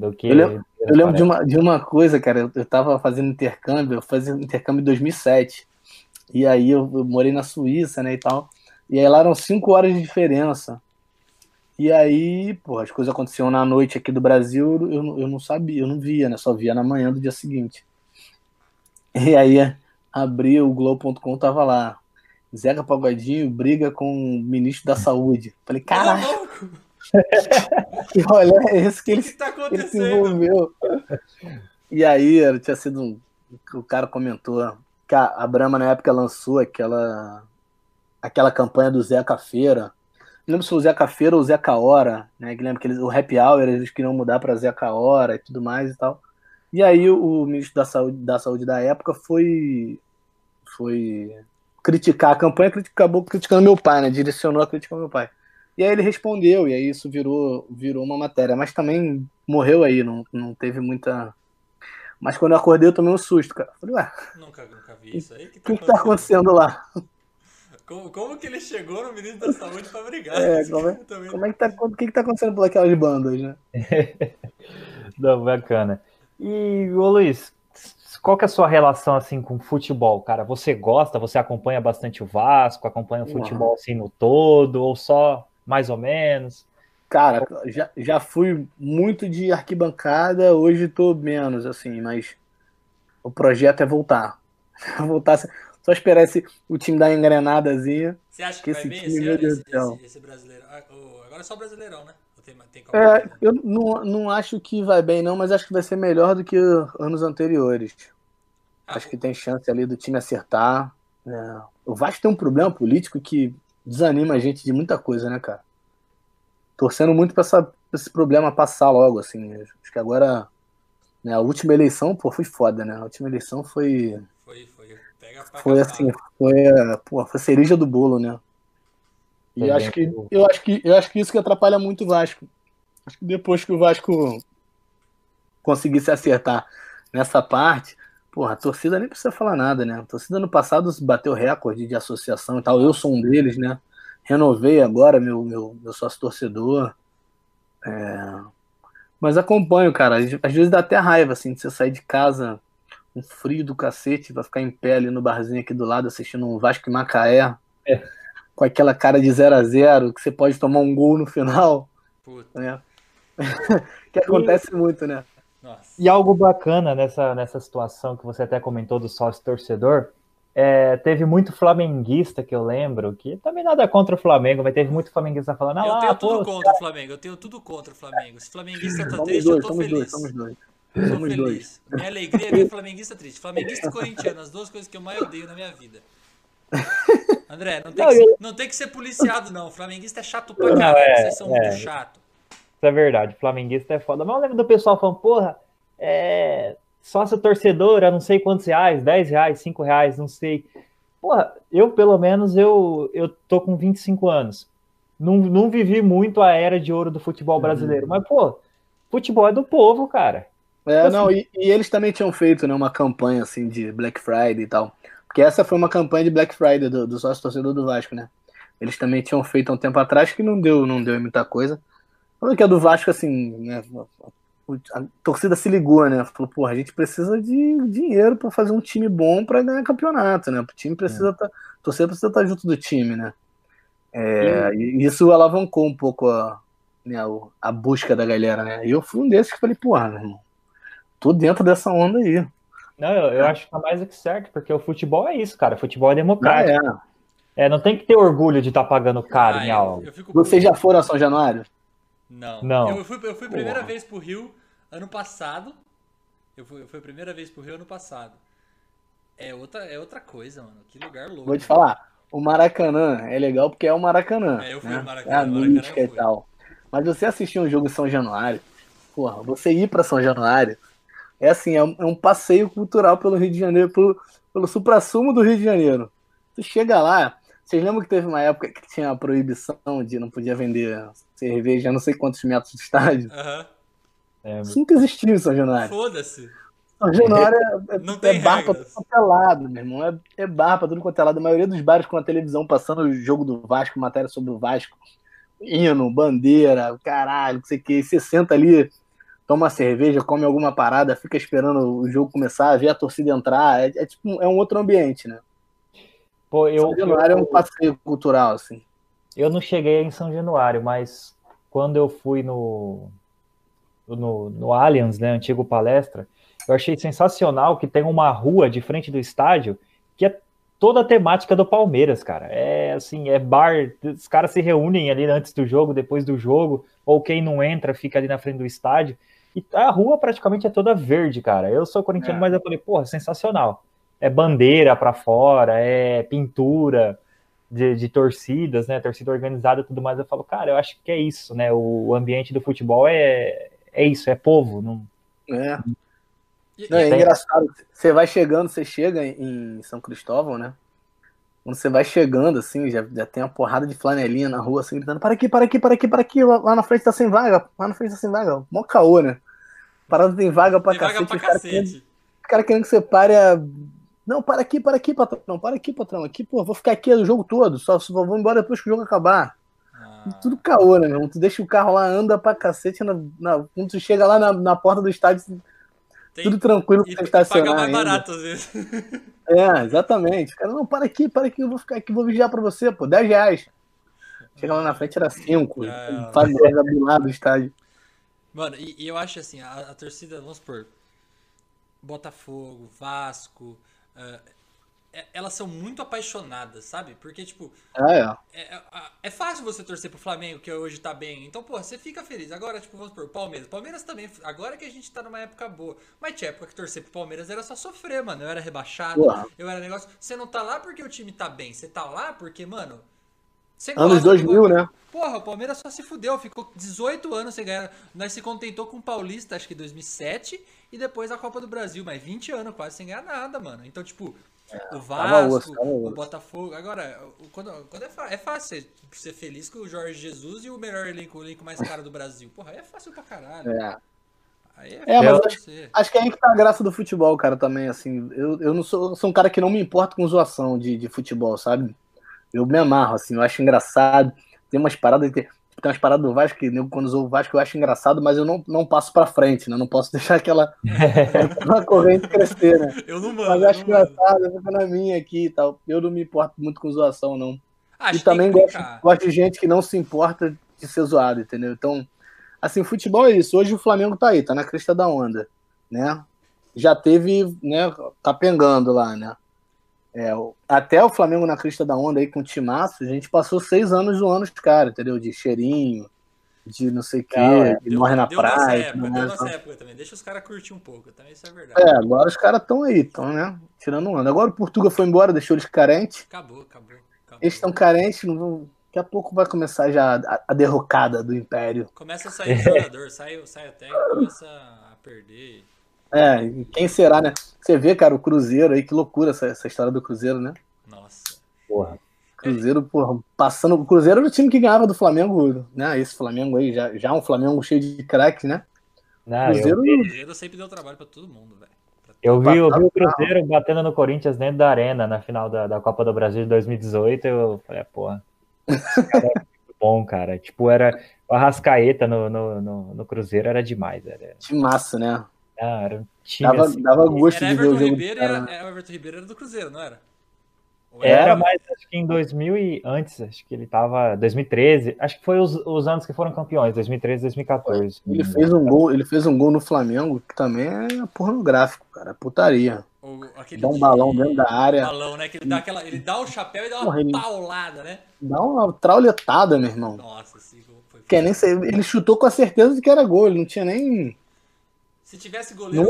Eu lembro de uma coisa, cara, eu tava fazendo intercâmbio, em 2007, e aí eu morei na Suíça, né, e tal, e aí lá eram 5 horas de diferença, e aí, pô, as coisas aconteciam na noite aqui do Brasil, eu não sabia, eu não via, né, só via na manhã do dia seguinte, e aí abri o Globo.com, tava lá, Zeca Pagodinho briga com o ministro da Saúde. Falei, caraca! Olha, é isso que ele se envolveu. E aí, tinha sido o cara comentou que a Brahma, na época, lançou aquela campanha do Zeca Feira. Não lembro se foi o Zeca Feira ou o Zeca Hora, né? Lembro que o Happy Hour, eles queriam mudar para Zeca Hora e tudo mais e tal. E aí, o ministro da Saúde da época foi criticar a campanha, acabou criticando meu pai, né? Direcionou a crítica ao meu pai. E aí ele respondeu, e aí isso virou uma matéria. Mas também morreu aí, não teve muita... Mas quando eu acordei, eu tomei um susto, cara. Falei, ué... Nunca vi isso aí. O que tá acontecendo lá? Como que ele chegou no ministro da Saúde pra brigar? O que tá acontecendo por aquelas bandas, né? Não, bacana. E, ô Luiz... Qual que é a sua relação, assim, com futebol, cara? Você gosta, você acompanha bastante o Vasco, acompanha o futebol, assim, no todo, ou só mais ou menos? Cara, já fui muito de arquibancada, hoje tô menos, assim, mas o projeto é voltar. Voltar, só esperar o time dar uma engrenadazinha. Você acha que vai esse bem time, esse brasileiro? Agora é só brasileirão, né? Eu não acho que vai bem, não, mas acho que vai ser melhor do que anos anteriores. Acho que tem chance ali do time acertar. É. O Vasco tem um problema político que desanima a gente de muita coisa, né, cara? Torcendo muito pra esse problema passar logo, assim. Acho que agora, né, a última eleição, pô, foi foda, né? A última eleição foi... Foi assim, foi a cereja do bolo, né? E eu acho que isso que atrapalha muito o Vasco. Acho que depois que o Vasco conseguir se acertar nessa parte, porra, a torcida nem precisa falar nada, né? A torcida no passado bateu recorde de associação e tal. Eu sou um deles, né? Renovei agora meu sócio-torcedor. É... Mas acompanho, cara. Às vezes dá até raiva, assim, de você sair de casa um frio do cacete, vai ficar em pé ali no barzinho aqui do lado, assistindo um Vasco e Macaé, com aquela cara de 0x0, que você pode tomar um gol no final. Puta. Né? Que acontece muito, né? Nossa. E algo bacana nessa situação que você até comentou do sócio-torcedor, teve muito flamenguista que eu lembro, que também nada contra o Flamengo, mas teve muito flamenguista falando... Ah, eu tenho tudo contra o Flamengo, eu tenho tudo contra o Flamengo. Se flamenguista tá triste, eu tô feliz. Somos dois. Minha alegria é ver flamenguista triste. Flamenguista e corintiano, as duas coisas que eu mais odeio na minha vida. André, não tem que ser policiado, não. O flamenguista é chato pra caralho, vocês são muito chato. Isso é verdade, o flamenguista é foda. Mas eu lembro do pessoal falando, porra, sócio torcedora, não sei quantos reais, 10 reais, 5 reais, não sei. Porra, eu pelo menos, eu tô com 25 anos. Não vivi muito a era de ouro do futebol brasileiro, mas, pô, futebol é do povo, cara. E eles também tinham feito, né, uma campanha, assim, de Black Friday e tal. Porque essa foi uma campanha de Black Friday do sócio-torcedor do Vasco, né? Eles também tinham feito há um tempo atrás, que não deu muita coisa. Falando que a do Vasco, assim, né, a torcida se ligou, né? Falou, porra, a gente precisa de dinheiro pra fazer um time bom pra ganhar campeonato, né? O time precisa a torcida precisa estar junto do time, né? E isso alavancou um pouco a busca da galera, né? E eu fui um desses que falei, porra, meu irmão, tô dentro dessa onda aí. Não, eu acho que tá mais do que certo, porque o futebol é isso, cara. O futebol é democrático. Não tem que ter orgulho de estar pagando caro em aula. Vocês já foram a São Januário? Não. Eu fui a primeira vez pro Rio ano passado. Eu fui a primeira vez pro Rio ano passado. É outra coisa, mano. Que lugar louco. Vou te falar, o Maracanã é legal porque é o Maracanã. Eu fui, né? Maracanã. É a mística e tal. Mas você assistir um jogo em São Januário, porra, você ir pra São Januário, é assim, é um passeio cultural pelo Rio de Janeiro, pelo suprassumo do Rio de Janeiro. Você chega lá, vocês lembram que teve uma época que tinha a proibição de não podia vender cerveja a não sei quantos metros do estádio? Isso nunca existiu em São Januário. Foda-se. São Januário é bar pra tudo quanto é lado, meu irmão. É bar pra tudo quanto é lado. A maioria dos bares com a televisão passando o jogo do Vasco, matéria sobre o Vasco, hino, bandeira, caralho, não sei o que. Você senta ali, toma cerveja, come alguma parada, fica esperando o jogo começar, vê a torcida entrar. É um outro ambiente, né? Pô, São Januário é um passeio cultural, assim. Eu não cheguei em São Januário, mas quando eu fui no Allianz, né, antigo Palestra, eu achei sensacional que tem uma rua de frente do estádio que é toda a temática do Palmeiras, cara. É assim, é bar, os caras se reúnem ali antes do jogo, depois do jogo, ou quem não entra fica ali na frente do estádio. E a rua praticamente é toda verde, cara. Eu sou corintiano, mas eu falei, porra, sensacional. É bandeira pra fora, é pintura de torcidas, né? Torcida organizada e tudo mais. Eu falo, cara, eu acho que é isso, né? O ambiente do futebol é isso, é povo. É engraçado. Você vai chegando, você chega em São Cristóvão, né? Quando você vai chegando, assim, já tem uma porrada de flanelinha na rua, assim, gritando, para aqui, lá na frente tá sem vaga, mó caô, né? Parada tem vaga pra cacete. Os caras querendo que você pare a... Não, para aqui, patrão, aqui, pô, vou ficar aqui o jogo todo, só vou embora depois que o jogo acabar. Tudo caô, né, meu irmão? Tu deixa o carro lá, anda pra cacete, quando tu chega lá na porta do estádio... Tudo tranquilo pra estacionar. Paga mais barato, às vezes. Exatamente. O cara, não, para aqui, eu vou ficar aqui, vou vigiar pra você, pô, 10 reais. Chega lá na frente, era 5. Faz lá do estádio. Mano, e eu acho assim, a torcida, vamos supor, Botafogo, Vasco, elas são muito apaixonadas, sabe? Porque, tipo, é fácil você torcer pro Flamengo, que hoje tá bem. Então, pô, você fica feliz. Agora, tipo, vamos pro Palmeiras. Palmeiras também, agora que a gente tá numa época boa. Mas tinha época que torcer pro Palmeiras era só sofrer, mano. Eu era rebaixado, eu era negócio... Você não tá lá porque o time tá bem. Você tá lá porque, mano... Anos 2000, né? Porra, o Palmeiras só se fudeu. Ficou 18 anos sem ganhar. Nós se contentou com o Paulista, acho que 2007, e depois a Copa do Brasil. Mas 20 anos quase sem ganhar nada, mano. Então, tipo... O Vasco, o Botafogo. Agora, quando é fácil ser feliz com o Jorge Jesus e o melhor elenco, o elenco mais caro do Brasil. Porra, aí é fácil pra caralho. Aí é fácil. Mas acho que é aí que tá a graça do futebol, cara, também, assim. Eu não sou um cara que não me importa com zoação de futebol, sabe? Eu me amarro, assim, eu acho engraçado. Tem umas paradas de Tem umas paradas do Vasco, que quando usou o Vasco eu acho engraçado, mas eu não passo pra frente, né? Não posso deixar aquela corrente crescer, né? Eu não mando. Mas eu acho engraçado, eu fico na minha aqui e tal. Eu não me importo muito com zoação, não. Acho e também gosto de gente que não se importa de ser zoado, entendeu? Então, assim, futebol é isso. Hoje o Flamengo tá aí, tá na crista da onda, né? Já teve, né? Tá pegando lá, né? É, até o Flamengo na crista da onda aí com o timaço, a gente passou 6 anos zoando os caras, entendeu? De cheirinho, de não sei o que, de morre na praia. Deu nossa época também, deixa os caras curtir um pouco, também isso é verdade. É, agora os caras estão aí, estão, né? Tirando onda. Agora o Portuga foi embora, deixou eles carentes. Acabou. Eles estão carentes, não vão... Daqui a pouco vai começar já a derrocada do Império. Começa a sair jogador, sai o técnico, começa a perder... É, e quem será, né? Você vê, cara, o Cruzeiro aí, que loucura essa história do Cruzeiro, né? Nossa. Porra. Cruzeiro, porra, passando... O Cruzeiro era o time que ganhava do Flamengo, né? Esse Flamengo aí, já um Flamengo cheio de craque, né? Não, Cruzeiro sempre deu trabalho pra todo mundo, velho. Eu vi o Cruzeiro batendo no Corinthians dentro da arena na final da Copa do Brasil de 2018, eu falei, porra, esse cara é muito bom, cara. Tipo, era... O Arrascaeta no Cruzeiro era demais, era... De massa, né? Cara, dava gosto de ver o jogo. O Everton Ribeiro era do Cruzeiro, não era? Era, mas acho que em 2000 e antes, acho que ele tava 2013, acho que foi os anos que foram campeões, 2013, 2014. Ele fez um gol no Flamengo, que também é pornográfico, cara, é putaria. Dá um balão dentro da área. Balão, né? Que ele dá ele dá o chapéu e dá uma paulada, né? Dá uma trauletada, meu irmão. Nossa, esse gol foi... Ele chutou com a certeza de que era gol, ele não tinha nem... Se tivesse goleiro,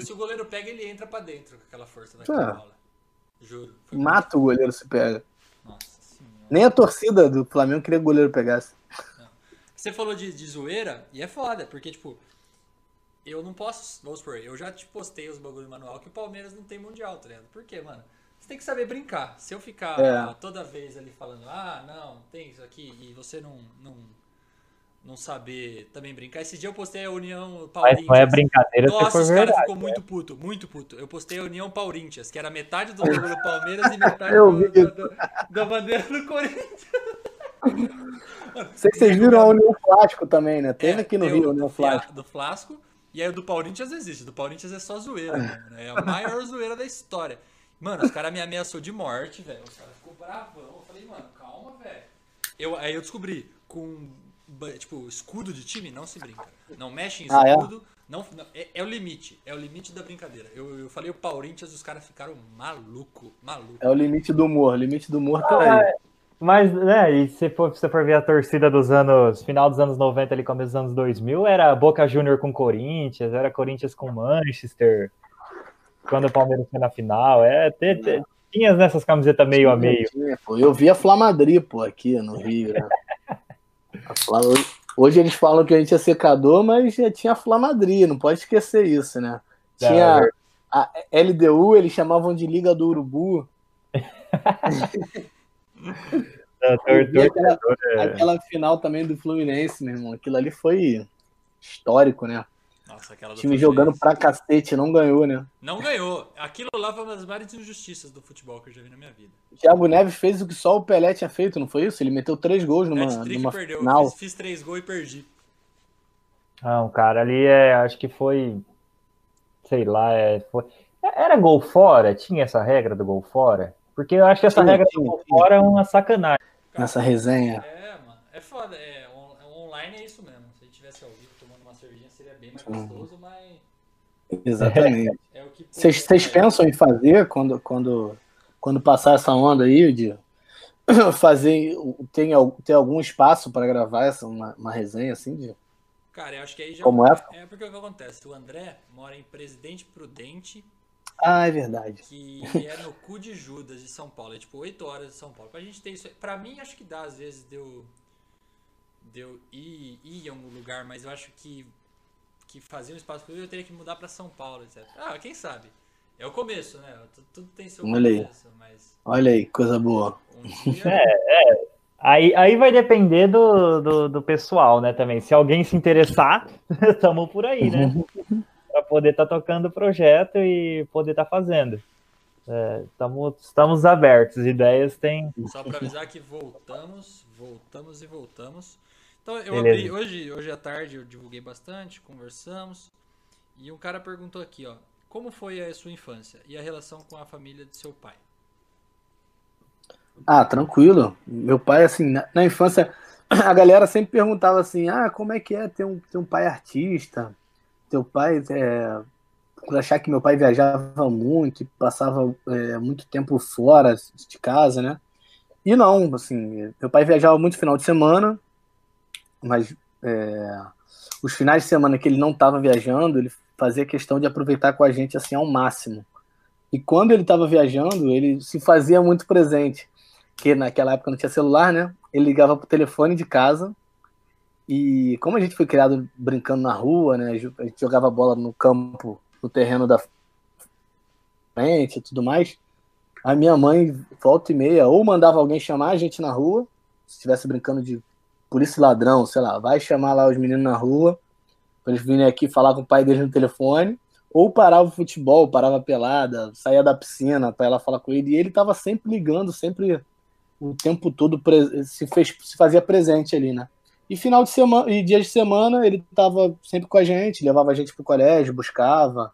se o goleiro pega, ele entra pra dentro com aquela força daquela bola. Juro. Mata o goleiro se pega. Nossa senhora. Nem a torcida do Flamengo queria que o goleiro pegasse. Não. Você falou de zoeira, e é foda, porque, tipo, eu não posso... Vamos supor, eu já te postei os bagulho manual que o Palmeiras não tem mundial, tá ligado? Por quê, mano? Você tem que saber brincar. Se eu ficar toda vez ali falando, não, tem isso aqui, e você não saber também brincar. Esse dia eu postei a União Paulinhas. Mas não é brincadeira, nossa, os caras ficou muito puto, muito puto. Eu postei a União Paulinhas, que era metade do logo do Palmeiras e metade da bandeira do Corinthians. Vocês viram a União Flasco também, né? Teve aqui no Rio a União Flasco. Do Flasco, e aí o do Paulinhas existe. Do Paulinhas é só zoeira, mano. É a maior zoeira da história. Mano, os caras me ameaçou de morte, velho. Os caras ficou bravão. Eu falei, mano, calma, velho. Aí eu descobri, tipo, escudo de time não se brinca. Não mexe em escudo. É o limite. É o limite da brincadeira. Eu falei o Paulinhas, os caras ficaram maluco. É o limite do humor. O limite do humor tá aí. Mas, né, e se for ver a torcida dos anos... Final dos anos 90 ali, começo dos anos 2000, era Boca Júnior com Corinthians, era Corinthians com Manchester. Quando o Palmeiras foi na final. Tinha nessas camisetas meio a meio. Eu vi a Flamadri, pô, aqui no Rio, né? Hoje eles falam que a gente é secador, mas já tinha a Flamadri, não pode esquecer isso, né? Tinha a LDU, eles chamavam de Liga do Urubu. Aquela final também do Fluminense, meu irmão, aquilo ali foi histórico, né? Nossa, aquela do time jogando pra cacete, não ganhou, né? Não ganhou. Aquilo lá foi uma das maiores injustiças do futebol que eu já vi na minha vida. O Thiago Neves fez o que só o Pelé tinha feito, não foi isso? Ele meteu 3 gols numa perdeu. Final. Eu fiz 3 gols e perdi. Não, cara, ali acho que foi... Sei lá, era gol fora? Tinha essa regra do gol fora? Porque eu acho que essa regra do gol fora é uma sacanagem. Cara, nessa resenha. Mano. É foda. Online é isso mesmo. Se a gente tivesse ao vivo tomando uma cervejinha, seria bem mais gostoso, mas... Exatamente. Vocês pensam em fazer, quando passar essa onda aí, Diego, ter algum espaço para gravar uma resenha assim, Diego? Cara, eu acho que aí já... Como é? É porque o que acontece, o André mora em Presidente Prudente... Ah, é verdade. Que é no cu de Judas, de São Paulo. É tipo 8 horas de São Paulo. Pra gente ter isso... Pra mim, acho que dá, às vezes, deu ir em algum lugar, mas eu acho que fazer um espaço público eu teria que mudar para São Paulo, etc. Quem sabe? É o começo, né? Tudo tem seu começo, mas... Olha aí, coisa boa. Dia... Aí vai depender do pessoal, né, também. Se alguém se interessar, estamos por aí, né? Para poder estar tocando o projeto e poder estar fazendo. Estamos abertos, ideias tem... Só para avisar que voltamos e voltamos. Então, eu abri hoje à tarde, eu divulguei bastante, conversamos, e um cara perguntou aqui, ó, como foi a sua infância e a relação com a família de seu pai? Ah, tranquilo. Meu pai, assim, na infância, a galera sempre perguntava assim, ah, como é que é ter um pai artista? Teu pai, achar que meu pai viajava muito e passava muito tempo fora de casa, né? E não, assim, meu pai viajava muito final de semana, mas os finais de semana que ele não estava viajando, ele fazia questão de aproveitar com a gente, assim, ao máximo. E quando ele estava viajando, ele se fazia muito presente, porque naquela época não tinha celular, né? Ele ligava pro telefone de casa. E como a gente foi criado brincando na rua, né? A gente jogava bola no campo, no terreno da frente e tudo mais. A minha mãe, volta e meia, ou mandava alguém chamar a gente na rua, se estivesse brincando de polícia e ladrão, sei lá, vai chamar lá os meninos na rua, pra eles virem aqui falar com o pai deles no telefone, ou parava o futebol, parava a pelada, saía da piscina pra ela falar com ele, e ele tava sempre ligando, sempre o tempo todo se fazia presente ali, né? E final de semana e dias de semana ele estava sempre com a gente, levava a gente pro colégio, buscava.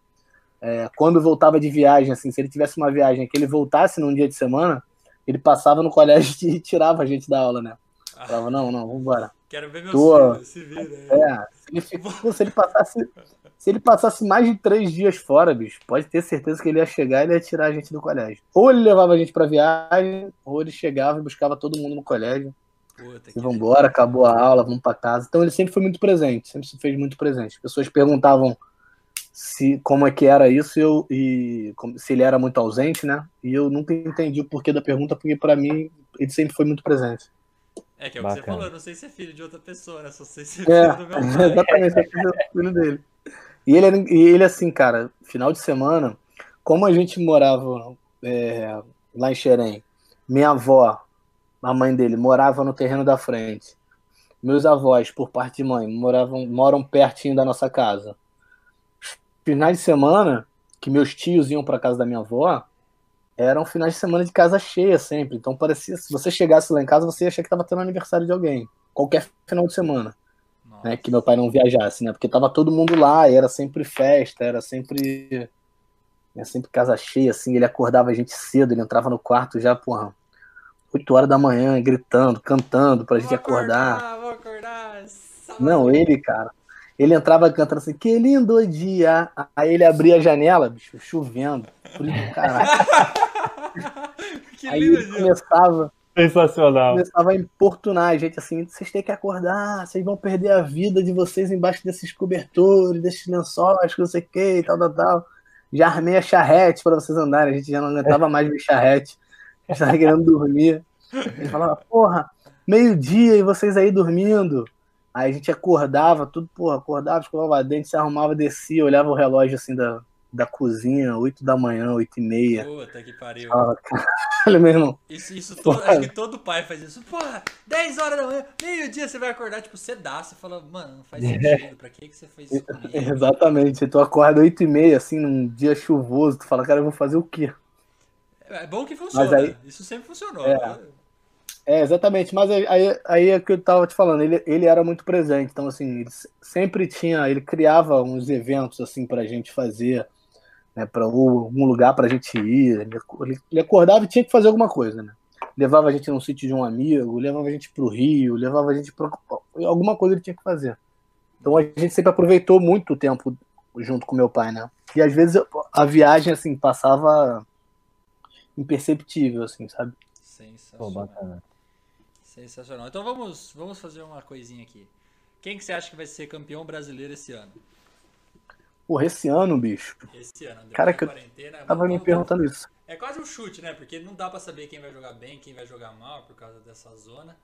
Quando voltava de viagem, assim, se ele tivesse uma viagem que ele voltasse num dia de semana, ele passava no colégio e tirava a gente da aula, né? Falava, não, vambora. Quero ver meu filho, se vira. Se ele passasse mais de 3 dias fora, bicho, pode ter certeza que ele ia chegar e ele ia tirar a gente do colégio. Ou ele levava a gente pra viagem, ou ele chegava e buscava todo mundo no colégio. E vambora, acabou a aula, vamos pra casa. Então ele sempre foi muito presente, sempre se fez muito presente. As pessoas perguntavam como é que era isso se ele era muito ausente, né? E eu nunca entendi o porquê da pergunta, porque pra mim ele sempre foi muito presente. É que é o que você falou, eu não sei se é filho de outra pessoa, né? Só sei se é filho do meu pai. Exatamente, é filho dele. E ele, assim, cara, final de semana, como a gente morava lá em Xerém, minha avó, a mãe dele, morava no terreno da frente. Meus avós, por parte de mãe, moram pertinho da nossa casa. Finais de semana, que meus tios iam para casa da minha avó, eram finais de semana de casa cheia sempre. Então parecia, se você chegasse lá em casa, você ia achar que estava tendo aniversário de alguém. Qualquer final de semana. Né, que meu pai não viajasse, né? Porque tava todo mundo lá, e era sempre festa, era sempre casa cheia, assim. Ele acordava a gente cedo, ele entrava no quarto já, porra, 8 horas da manhã, gritando, cantando pra gente acordar. Vou acordar. Não, ele, cara, ele entrava cantando assim, que lindo dia. Aí ele abria a janela, bicho, chovendo. Caraca. Que lindo. Aí ele dia. Começava. Sensacional. Começava a importunar a gente assim, vocês têm que acordar, vocês vão perder a vida de vocês embaixo desses cobertores, desses lençóis, que não sei o que, e tal. Já armei a charrete pra vocês andarem, a gente já não aguentava mais ver charrete. A gente tava querendo dormir. Ele falava, porra, meio-dia e vocês aí dormindo. Aí a gente acordava, tudo, porra, acordava, escovava a dente, se arrumava, descia, olhava o relógio assim da cozinha, 8 da manhã, 8h30. Puta que pariu. Ah, caralho, meu irmão. Isso acho que todo pai faz isso. Porra, 10 horas da manhã, meio-dia você vai acordar, tipo, você fala, mano, não faz sentido, pra que você fez isso comigo? Exatamente, tu acorda 8h30, assim, num dia chuvoso, tu fala, cara, eu vou fazer o quê? É bom que funciona, aí, isso sempre funcionou. Exatamente, mas aí é o que eu tava te falando, ele era muito presente, então assim, ele sempre ele criava uns eventos assim pra gente fazer, né, pra algum lugar pra gente ir, ele acordava e tinha que fazer alguma coisa, né? Levava a gente num sítio de um amigo, levava a gente pro Rio, levava a gente pra alguma coisa ele tinha que fazer. Então a gente sempre aproveitou muito o tempo junto com meu pai, né? E às vezes a viagem assim passava imperceptível, assim, sabe? Sensacional. Sensacional. Então vamos fazer uma coisinha aqui. Quem que você acha que vai ser campeão brasileiro esse ano? Porra, esse ano, bicho. Esse ano, depois cara, da quarentena. Tava me perguntando isso. É quase um chute, né? Porque não dá pra saber quem vai jogar bem, quem vai jogar mal por causa dessa zona.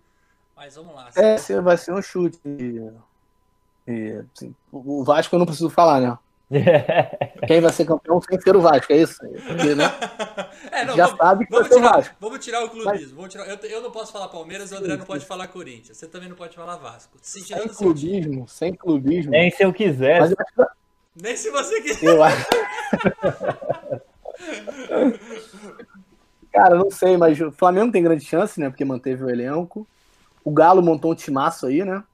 Mas vamos lá. Vai ser um chute. Assim, o Vasco eu não preciso falar, né? Quem vai ser campeão sem ser o Vasco, é isso? Porque, né? Sabe que vai ser o Vasco. Vamos tirar o clubismo. Vamos tirar, eu não posso falar Palmeiras, o André não pode falar Corinthians. Você também não pode falar Vasco. Sem clubismo. Nem se eu quiser. Nem se você quiser. Eu acho... Cara, não sei, mas o Flamengo tem grande chance, né? Porque manteve o elenco. O Galo montou um timaço aí, né?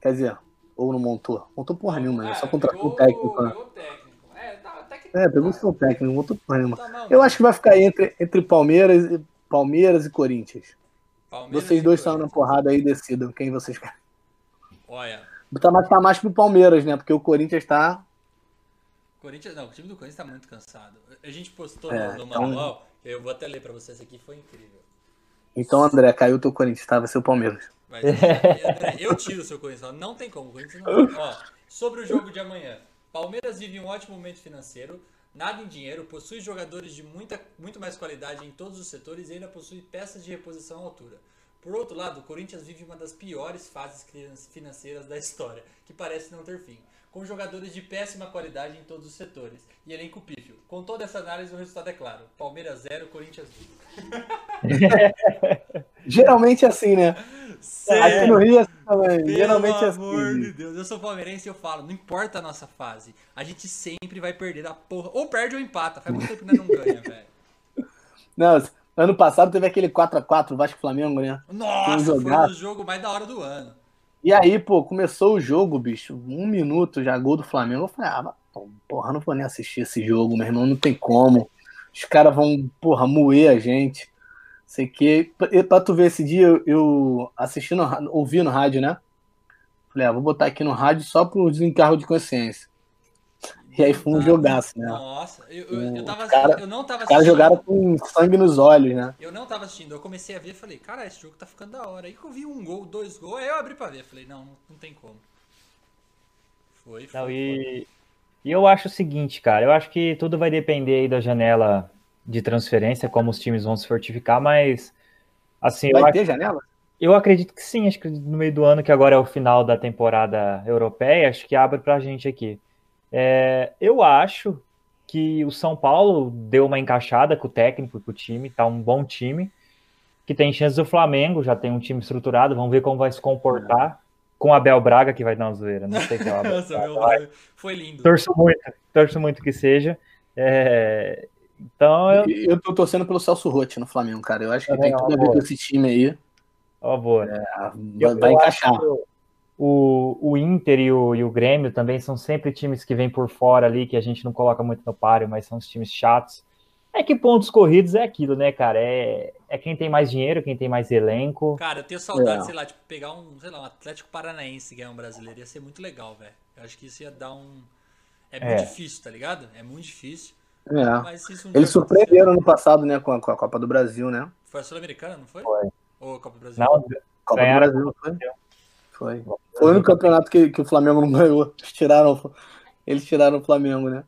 Quer dizer, ou não montou? Montou porra nenhuma, só contratou o técnico. Né? Pegou o seu técnico, não montou porra nenhuma. Tá, eu acho que vai ficar entre Palmeiras e Corinthians. Palmeiras, vocês dois estão na porrada aí, decidam quem vocês querem. Olha. Tá mais pro Palmeiras, né? Porque o Corinthians tá. O time do Corinthians tá muito cansado. A gente postou no manual, eu vou até ler pra vocês aqui, foi incrível. Então, André, caiu o teu Corinthians, tá? Vai ser o Palmeiras. Mas, André, eu tiro o seu Corinthians, não tem como. O Corinthians não tem. Ó, sobre o jogo de amanhã. Palmeiras vive um ótimo momento financeiro, nada em dinheiro, possui jogadores de muito mais qualidade em todos os setores e ainda possui peças de reposição à altura. Por outro lado, o Corinthians vive uma das piores fases financeiras da história, que parece não ter fim, com jogadores de péssima qualidade em todos os setores e elenco pífio. Com toda essa análise, o resultado é claro. Palmeiras 0, Corinthians 1. Geralmente é assim, né? Sério? Aqui no Rio é assim também. Geralmente é assim. Pelo amor de Deus, eu sou palmeirense e eu falo, não importa a nossa fase, a gente sempre vai perder da porra. Ou perde ou empata, faz muito tempo que ainda não ganha, velho. Não, ano passado teve aquele 4x4 Vasco Flamengo, né? Nossa, foi o jogo mais da hora do ano. E aí, pô, começou o jogo, bicho, 1 minuto já, gol do Flamengo, eu falei, porra, não vou nem assistir esse jogo, meu irmão, não tem como, os caras vão, porra, moer a gente, sei que, e pra tu ver esse dia, eu ouvi no rádio, né, falei, vou botar aqui no rádio só pro desencargo de consciência, e aí foi um jogaço, né. Nossa, eu não tava assistindo. Os caras jogaram com sangue nos olhos, né? Eu não tava assistindo, eu comecei a ver e falei, cara, esse jogo tá ficando da hora. Aí que eu vi 1 gol, 2 gols, aí eu abri pra ver. Falei, não tem como. Foi. E eu acho o seguinte, cara, eu acho que tudo vai depender aí da janela de transferência, como os times vão se fortificar, mas assim... Vai ter janela? Eu acredito que sim, acho que no meio do ano, que agora é o final da temporada europeia, acho que abre pra gente aqui. Eu acho que o São Paulo deu uma encaixada com o técnico e com o time, tá um bom time, que tem chances do Flamengo, já tem um time estruturado, vamos ver como vai se comportar com o Abel Braga, que vai dar uma zoeira, não sei o que é o Abel Braga. Foi lindo. Torço muito que seja. Então eu tô torcendo pelo Celso Roth no Flamengo, cara, eu acho que tem tudo a ver com esse time aí. Boa, né? Vai encaixar. O Inter e o Grêmio também são sempre times que vêm por fora ali, que a gente não coloca muito no páreo, mas são os times chatos. É que pontos corridos é aquilo, né, cara? É quem tem mais dinheiro, quem tem mais elenco. Cara, eu tenho saudade, sei lá, tipo, pegar um Atlético Paranaense e ganhar um brasileiro. Ia ser muito legal, velho. Eu acho que isso ia dar um... É muito difícil, tá ligado? É muito difícil. Mas isso eles surpreenderam no passado, né, com a Copa do Brasil, né? Foi a Sul-Americana, não foi? Foi. Ou a Copa do Brasil? Não, Copa do Brasil foi. Foi no campeonato que o Flamengo não ganhou. Eles tiraram o Flamengo, né?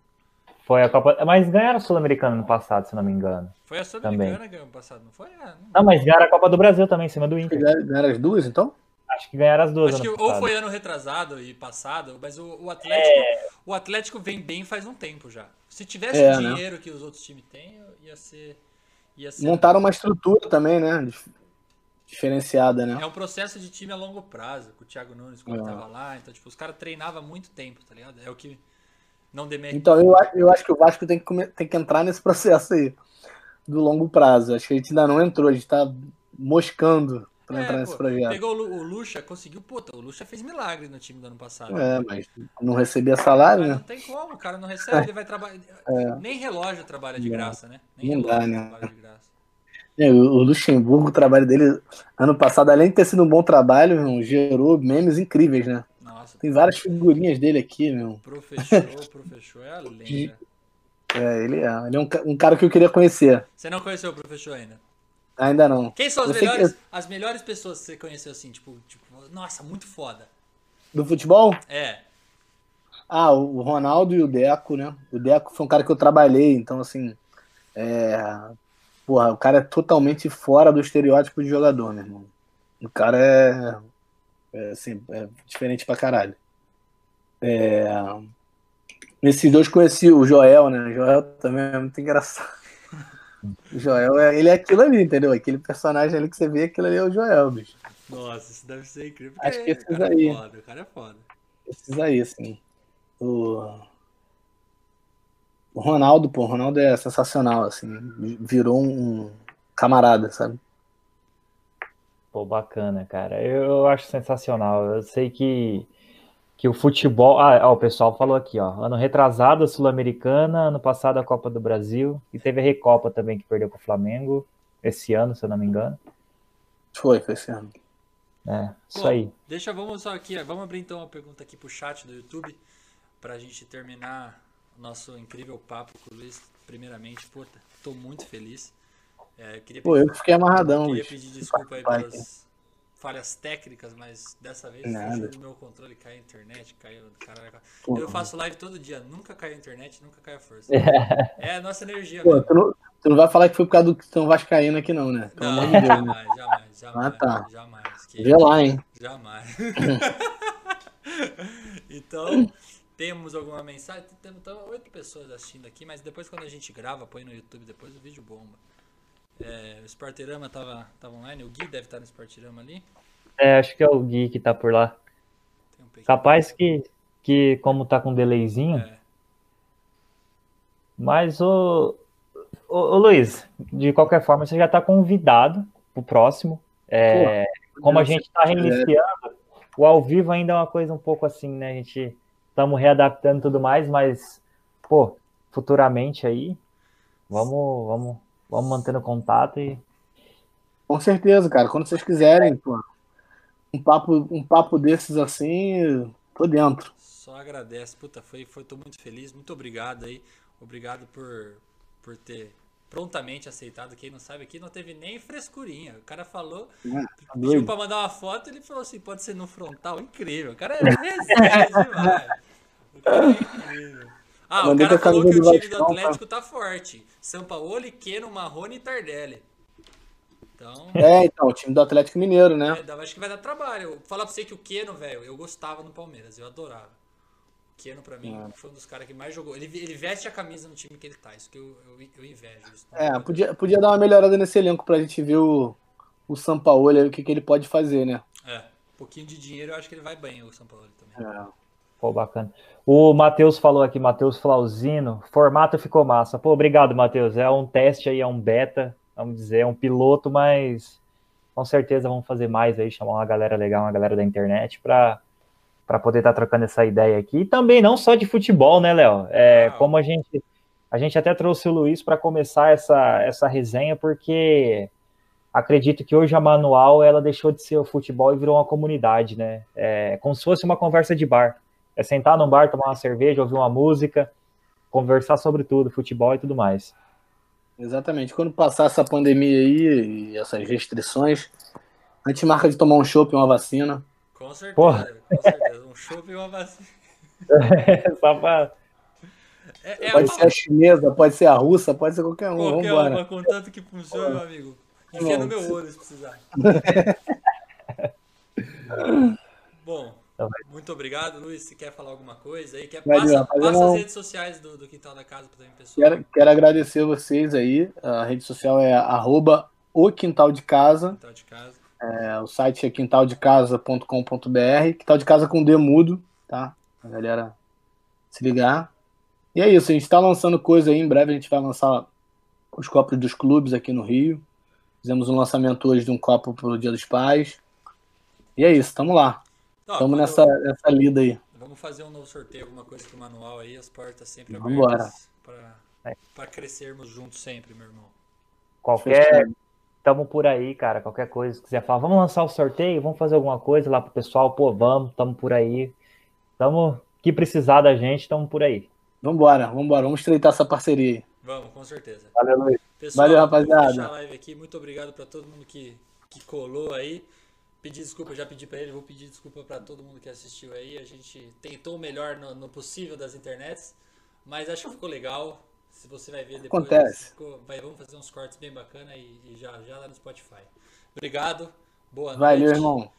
Foi a Copa... Mas ganharam a Sul-Americana no passado, se não me engano. Foi a Sul-Americana que ganhou no passado, não foi? Não, mas ganharam a Copa do Brasil também, em cima do Inter. Ganharam as duas, então? Acho que ganharam as duas. Acho que ou foi ano retrasado e passado, mas o Atlético... O Atlético vem bem faz um tempo já. Se tivesse o dinheiro que os outros times têm, ia ser... Montaram uma estrutura também, né? Diferenciada, né? É um processo de time a longo prazo, com o Thiago Nunes quando tava lá, então, tipo, os caras treinavam há muito tempo, tá ligado? É o que não demete. Então, eu acho que o Vasco tem que entrar nesse processo aí, do longo prazo. Acho que a gente ainda não entrou, a gente tá moscando pra entrar nesse projeto. Pegou o Lucha, conseguiu, o Lucha fez milagre no time do ano passado. Mas não recebia salário, né? Não tem como, o cara não recebe, ele vai trabalhar. Nem relógio trabalha de graça, né? Nem não relógio dá, né? Trabalha de graça. O Luxemburgo, o trabalho dele ano passado, além de ter sido um bom trabalho, irmão, gerou memes incríveis, né? Nossa, tem várias figurinhas dele aqui, meu. O professor é a lenda. Ele é um cara que eu queria conhecer. Você não conheceu o professor ainda? Ainda não. Quem são as melhores pessoas que você conheceu assim, tipo, nossa, muito foda? Do futebol? O Ronaldo e o Deco, né? O Deco foi um cara que eu trabalhei, então assim, porra, o cara é totalmente fora do estereótipo de jogador, meu irmão. O cara é diferente pra caralho. Esses dois conheci o Joel, né? O Joel também é muito engraçado. O Joel, ele é aquilo ali, entendeu? Aquele personagem ali que você vê, aquilo ali é o Joel, bicho. Nossa, isso deve ser incrível. Acho que esses aí. O cara é foda. Esses aí, assim. O Ronaldo, pô, é sensacional, assim, virou um camarada, sabe? Pô, bacana, cara. Eu acho sensacional. Eu sei que o futebol... Ah, ó, o pessoal falou aqui, ó. Ano retrasado, a Sul-Americana. Ano passado, a Copa do Brasil. E teve a Recopa também, que perdeu pro Flamengo. Esse ano, se eu não me engano. Foi esse ano. É, isso. Bom, aí. Deixa, vamos só aqui, vamos abrir então uma pergunta aqui pro chat do YouTube, pra gente terminar o nosso incrível papo com o Luiz. Primeiramente, pô, tô muito feliz. Eu fiquei amarradão. Queria pedir desculpa aí pelas falhas técnicas, mas dessa vez fugiu do meu controle, caiu a internet, caiu... Caraca. Eu faço live todo dia, nunca caiu a internet, nunca caiu a força. É a nossa energia. Pô, tu não vai falar que foi por causa do que estão vascaíno aqui não, né? Pelo amor de Deus. Jamais. Ah, tá. Jamais. Vê lá, hein? Jamais. Então... Temos alguma mensagem? Temos 8 pessoas assistindo aqui, mas depois quando a gente grava, põe no YouTube, depois o vídeo bomba. O Sparterama tava online, o Gui deve estar no Sparterama ali. É, acho que é o Gui que tá por lá. Tem um pequeno... Capaz que como tá com um delayzinho. É. Mas o Luiz, de qualquer forma, você já tá convidado pro próximo. Como a gente tá reiniciando, o ao vivo ainda é uma coisa um pouco assim, né? A gente... Estamos readaptando e tudo mais, mas, pô, futuramente aí, vamos mantendo contato e... Com certeza, cara. Quando vocês quiserem, pô, um papo desses assim, tô dentro. Só agradeço. Puta, tô muito feliz. Muito obrigado aí. Obrigado por ter prontamente aceitado. Quem não sabe aqui, não teve nem frescurinha. O cara falou, pediu pra mandar uma foto, ele falou assim, pode ser no frontal. Incrível. O cara é reserva demais. Ah, o cara falou que o time do Atlético tá forte. Sampaoli, Keno, Marrone e Tardelli. Então... o time do Atlético Mineiro, né? Acho que vai dar trabalho. Eu falar pra você que o Keno, velho, eu gostava no Palmeiras, eu adorava. O Keno, pra mim, foi um dos caras que mais jogou. Ele veste a camisa no time que ele tá, isso que eu invejo. Podia dar uma melhorada nesse elenco pra gente ver o Sampaoli, o que ele pode fazer, né? Um pouquinho de dinheiro, eu acho que ele vai bem, o Sampaoli também. Pô, bacana. O Matheus falou aqui, Matheus Flauzino, formato ficou massa. Pô, obrigado, Matheus. É um teste aí, é um beta, vamos dizer, é um piloto, mas com certeza vamos fazer mais aí, chamar uma galera legal, uma galera da internet pra poder estar trocando essa ideia aqui. E também não só de futebol, né, Léo? Como a gente até trouxe o Luiz para começar essa resenha, porque acredito que hoje a Manual, ela deixou de ser o futebol e virou uma comunidade, né? É como se fosse uma conversa de bar. É sentar num bar, tomar uma cerveja, ouvir uma música, conversar sobre tudo, futebol e tudo mais. Exatamente. Quando passar essa pandemia aí e essas restrições, a gente marca de tomar um chopp e uma vacina. Com certeza, com certeza. Um chope e uma vacina. Só pra... pode ser a chinesa, pode ser a russa, pode ser qualquer um. Qualquer uma, contanto que funcione, meu amigo. Enfia no meu olho se precisar. Bom, muito obrigado, Luiz. Se quer falar alguma coisa aí, passa as redes sociais do Quintal da Casa para o pessoal. Quero agradecer vocês aí. A rede social é @oQuintalDeCasa. Quintal de Casa. O site é quintaldecasa.com.br, Quintal de Casa com D mudo, tá? A galera se ligar. E é isso, a gente tá lançando coisa aí, em breve a gente vai lançar os copos dos clubes aqui no Rio. Fizemos um lançamento hoje de um copo pro Dia dos Pais. E é isso, tamo lá. Tamo nessa lida aí. Vamos fazer um novo sorteio, alguma coisa pro Manual aí, as portas sempre abertas pra crescermos juntos sempre, meu irmão. Tamo por aí, cara, qualquer coisa, se quiser falar, vamos lançar o sorteio, vamos fazer alguma coisa lá pro pessoal, pô, tamo por aí, que precisar da gente, tamo por aí. Vambora, vamos estreitar essa parceria aí. Vamos, com certeza. Valeu, Luiz. Pessoal, valeu, rapaziada. Vou deixar a live aqui, muito obrigado pra todo mundo que colou aí, pedir desculpa, já pedi pra ele, vou pedir desculpa pra todo mundo que assistiu aí, a gente tentou o melhor no possível das internets, mas acho que ficou legal. Se você vai ver depois, vamos fazer uns cortes bem bacana e já lá no Spotify. Obrigado, boa noite. Valeu, irmão.